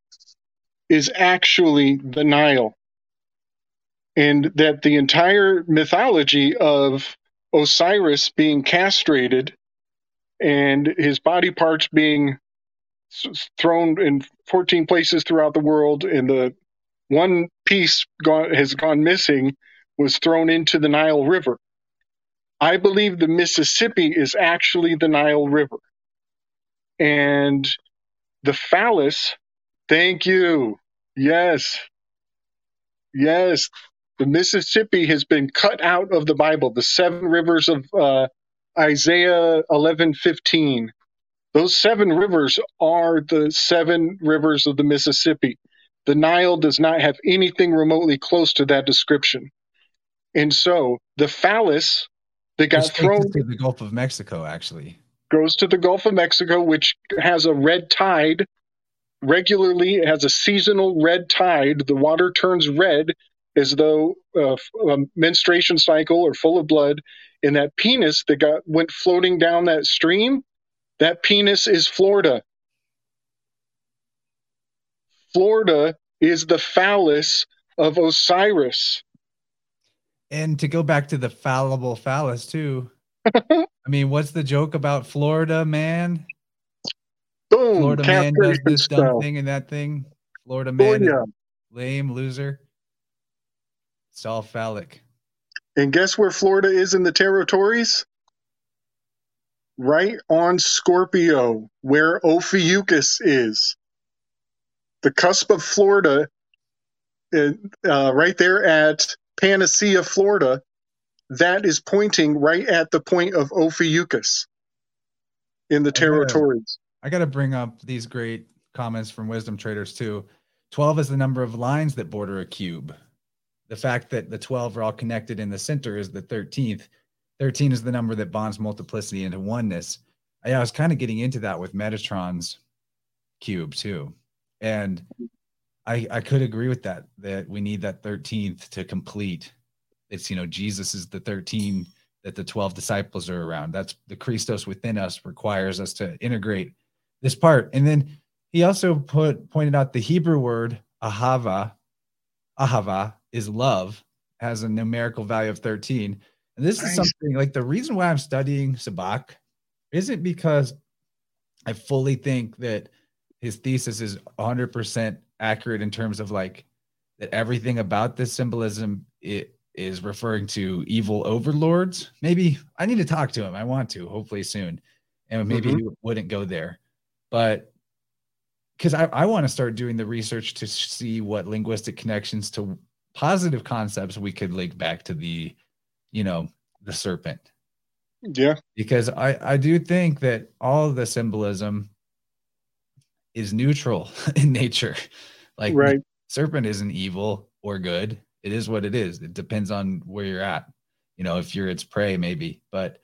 is actually the Nile, and that the entire mythology of Osiris being castrated and his body parts being thrown in fourteen places throughout the world, and the one piece gone, has gone missing, was thrown into the Nile River. I believe the Mississippi is actually the Nile River. And the phallus, thank you. Yes. Yes. The Mississippi has been cut out of the Bible. The seven rivers of uh, Isaiah eleven fifteen. Those seven rivers are the seven rivers of the Mississippi. The Nile does not have anything remotely close to that description. And so the phallus that got thrown to the Gulf of Mexico actually goes to the Gulf of Mexico, which has a red tide regularly. It has a seasonal red tide. The water turns red as though uh, a menstruation cycle or full of blood. And that penis that got went floating down that stream, that penis is Florida. Florida is the phallus of Osiris. And to go back to the fallible phallus, too. I mean, what's the joke about Florida man? Boom, Florida man does this dumb style. Thing and that thing. Florida man, oh, yeah. Lame loser. It's all phallic. And guess where Florida is in the territories? Right on Scorpio, where Ophiuchus is. The cusp of Florida, uh, right there at Panacea, Florida, that is pointing right at the point of Ophiuchus in the territories. I got to bring up these great comments from Wisdom Traders, too. twelve is the number of lines that border a cube. The fact that the twelve are all connected in the center is the thirteenth. thirteen is the number that bonds multiplicity into oneness. I, I was kind of getting into that with Metatron's cube, too. And I, I could agree with that, that we need that thirteenth to complete. It's, you know, Jesus is the thirteen that the twelve disciples are around. That's the Christos within us requires us to integrate this part. And then he also put pointed out the Hebrew word ahava. Ahava is love, has a numerical value of thirteen. And this nice. Is something like the reason why I'm studying Sabak isn't because I fully think that his thesis is one hundred percent accurate in terms of like that everything about this symbolism it is referring to evil overlords. Maybe I need to talk to him. I want to, hopefully soon. And maybe mm-hmm. he wouldn't go there. But because I, I want to start doing the research to see what linguistic connections to positive concepts we could link back to the, you know, the serpent. Yeah. Because I, I do think that all of the symbolism is neutral in nature. Like right. Serpent isn't evil or good. It is what it is. It depends on where you're at. you know, if you're its prey, maybe. But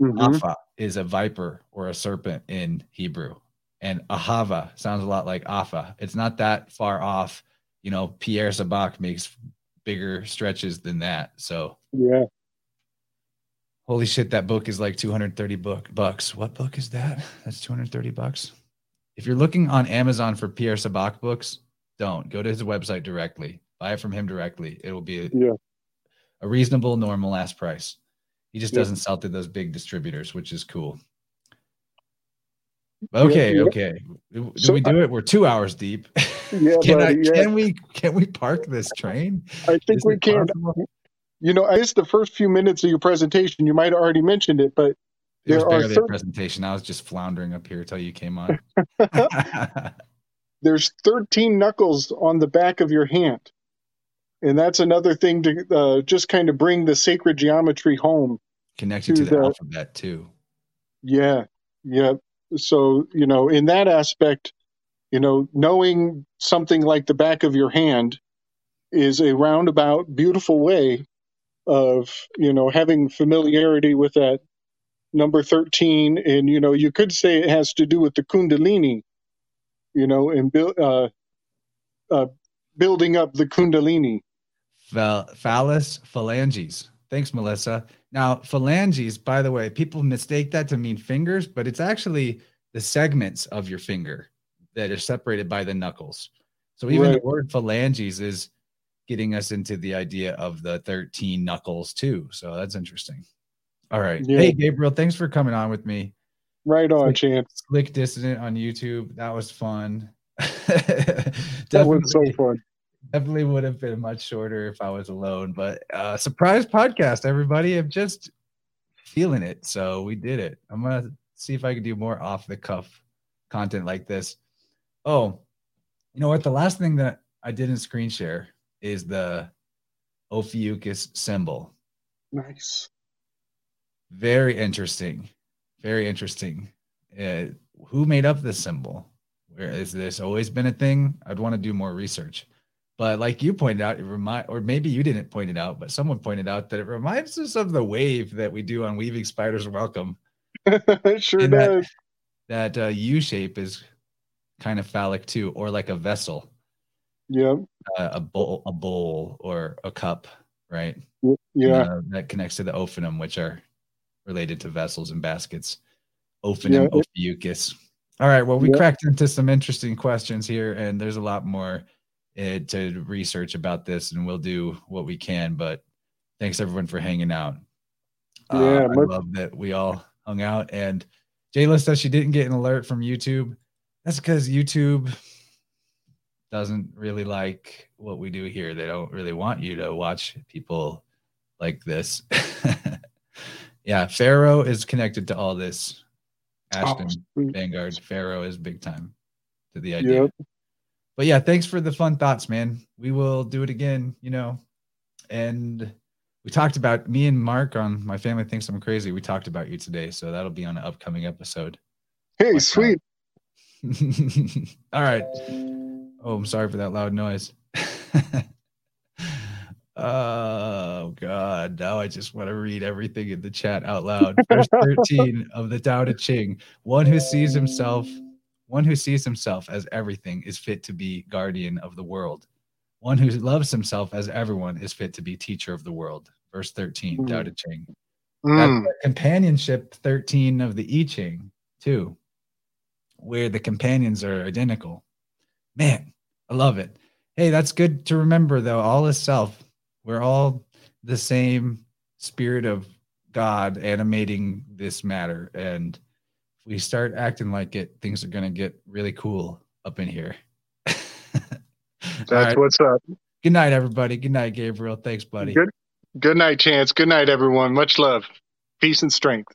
mm-hmm. Alpha is a viper or a serpent in Hebrew. And Ahava sounds a lot like Alpha. It's not that far off. You know, Pierre Sabak makes bigger stretches than that. So yeah. Holy shit, that book is like two hundred thirty bucks. What book is that? That's two hundred thirty bucks. If you're looking on Amazon for Pierre Sabak books, don't. Go to his website directly. Buy it from him directly. It will be a, yeah. a reasonable, normal ass price. He just yeah. doesn't sell to those big distributors, which is cool. Okay, yeah, yeah. okay. Do so, we do it? We're two hours deep. Yeah, can, buddy, I, yeah. can we can we park this train? I think is we can. Possible? You know, I missed the first few minutes of your presentation. You might have already mentioned it, but there it was barely are thirty- a presentation. I was just floundering up here until you came on. There's thirteen knuckles on the back of your hand, and that's another thing to uh, just kind of bring the sacred geometry home. Connected to, to the, the alphabet too. Yeah, yeah. So, you know, in that aspect, you know, knowing something like the back of your hand is a roundabout, beautiful way of, you know, having familiarity with that number thirteen. And, you know, you could say it has to do with the Kundalini, you know, and build, uh, uh, building up the Kundalini. Phal- phallus, phalanges. Thanks, Melissa. Now, phalanges, by the way, people mistake that to mean fingers, but it's actually the segments of your finger that are separated by the knuckles. So even right. the word phalanges is getting us into the idea of the thirteen knuckles too. So that's interesting. All right. Yeah. Hey, Gabriel, thanks for coming on with me. Right on, Slick, Chance. Slick Dissident on YouTube. That was fun. That was so fun. Definitely would have been much shorter if I was alone, but uh surprise podcast, everybody. I'm just feeling it. So we did it. I'm going to see if I can do more off the cuff content like this. Oh, you know what? The last thing that I didn't screen share is the Ophiuchus symbol. Nice. Very interesting. Very interesting. Uh, who made up this symbol? Where is this always been a thing? I'd want to do more research. But like you pointed out, it remind, or maybe you didn't point it out, but someone pointed out that it reminds us of the wave that we do on Weaving Spiders Welcome. It sure and does. That, that uh, U shape is kind of phallic too, or like a vessel. Yeah. Uh, a bowl, a bowl, or a cup, right? Yeah. Uh, that connects to the Ophanum, which are related to vessels and baskets. Ophanum, yeah. Ophiuchus. All right. Well, we yeah. cracked into some interesting questions here, and there's a lot more It, to research about this, and we'll do what we can. But thanks everyone for hanging out. Yeah, uh, I much- love that we all hung out. And Jayla says she didn't get an alert from YouTube. That's because YouTube doesn't really like what we do here. They don't really want you to watch people like this. Yeah, Pharaoh is connected to all this. Ashton, oh, Vanguard, Pharaoh is big time to the idea. Yep. But yeah, thanks for the fun thoughts, man. We will do it again, you know. And we talked about me and Mark on My Family Thinks I'm Crazy. We talked about you today, so that'll be on an upcoming episode. Hey, Watch sweet. All right. Oh, I'm sorry for that loud noise. Oh, God. Now I just want to read everything in the chat out loud. Verse thirteen of the Tao Te Ching. One who sees himself... One who sees himself as everything is fit to be guardian of the world. One who loves himself as everyone is fit to be teacher of the world. Verse thirteen, mm. Tao Te Ching. Mm. That's companionship thirteen of the I Ching, too, where the companions are identical. Man, I love it. Hey, that's good to remember, though. All is self. We're all the same spirit of God animating this matter, and we start acting like it, things are going to get really cool up in here. That's right. What's up. Good night, everybody. Good night, Gabriel. Thanks, buddy. Good, good night, Chance. Good night, everyone. Much love. Peace and strength.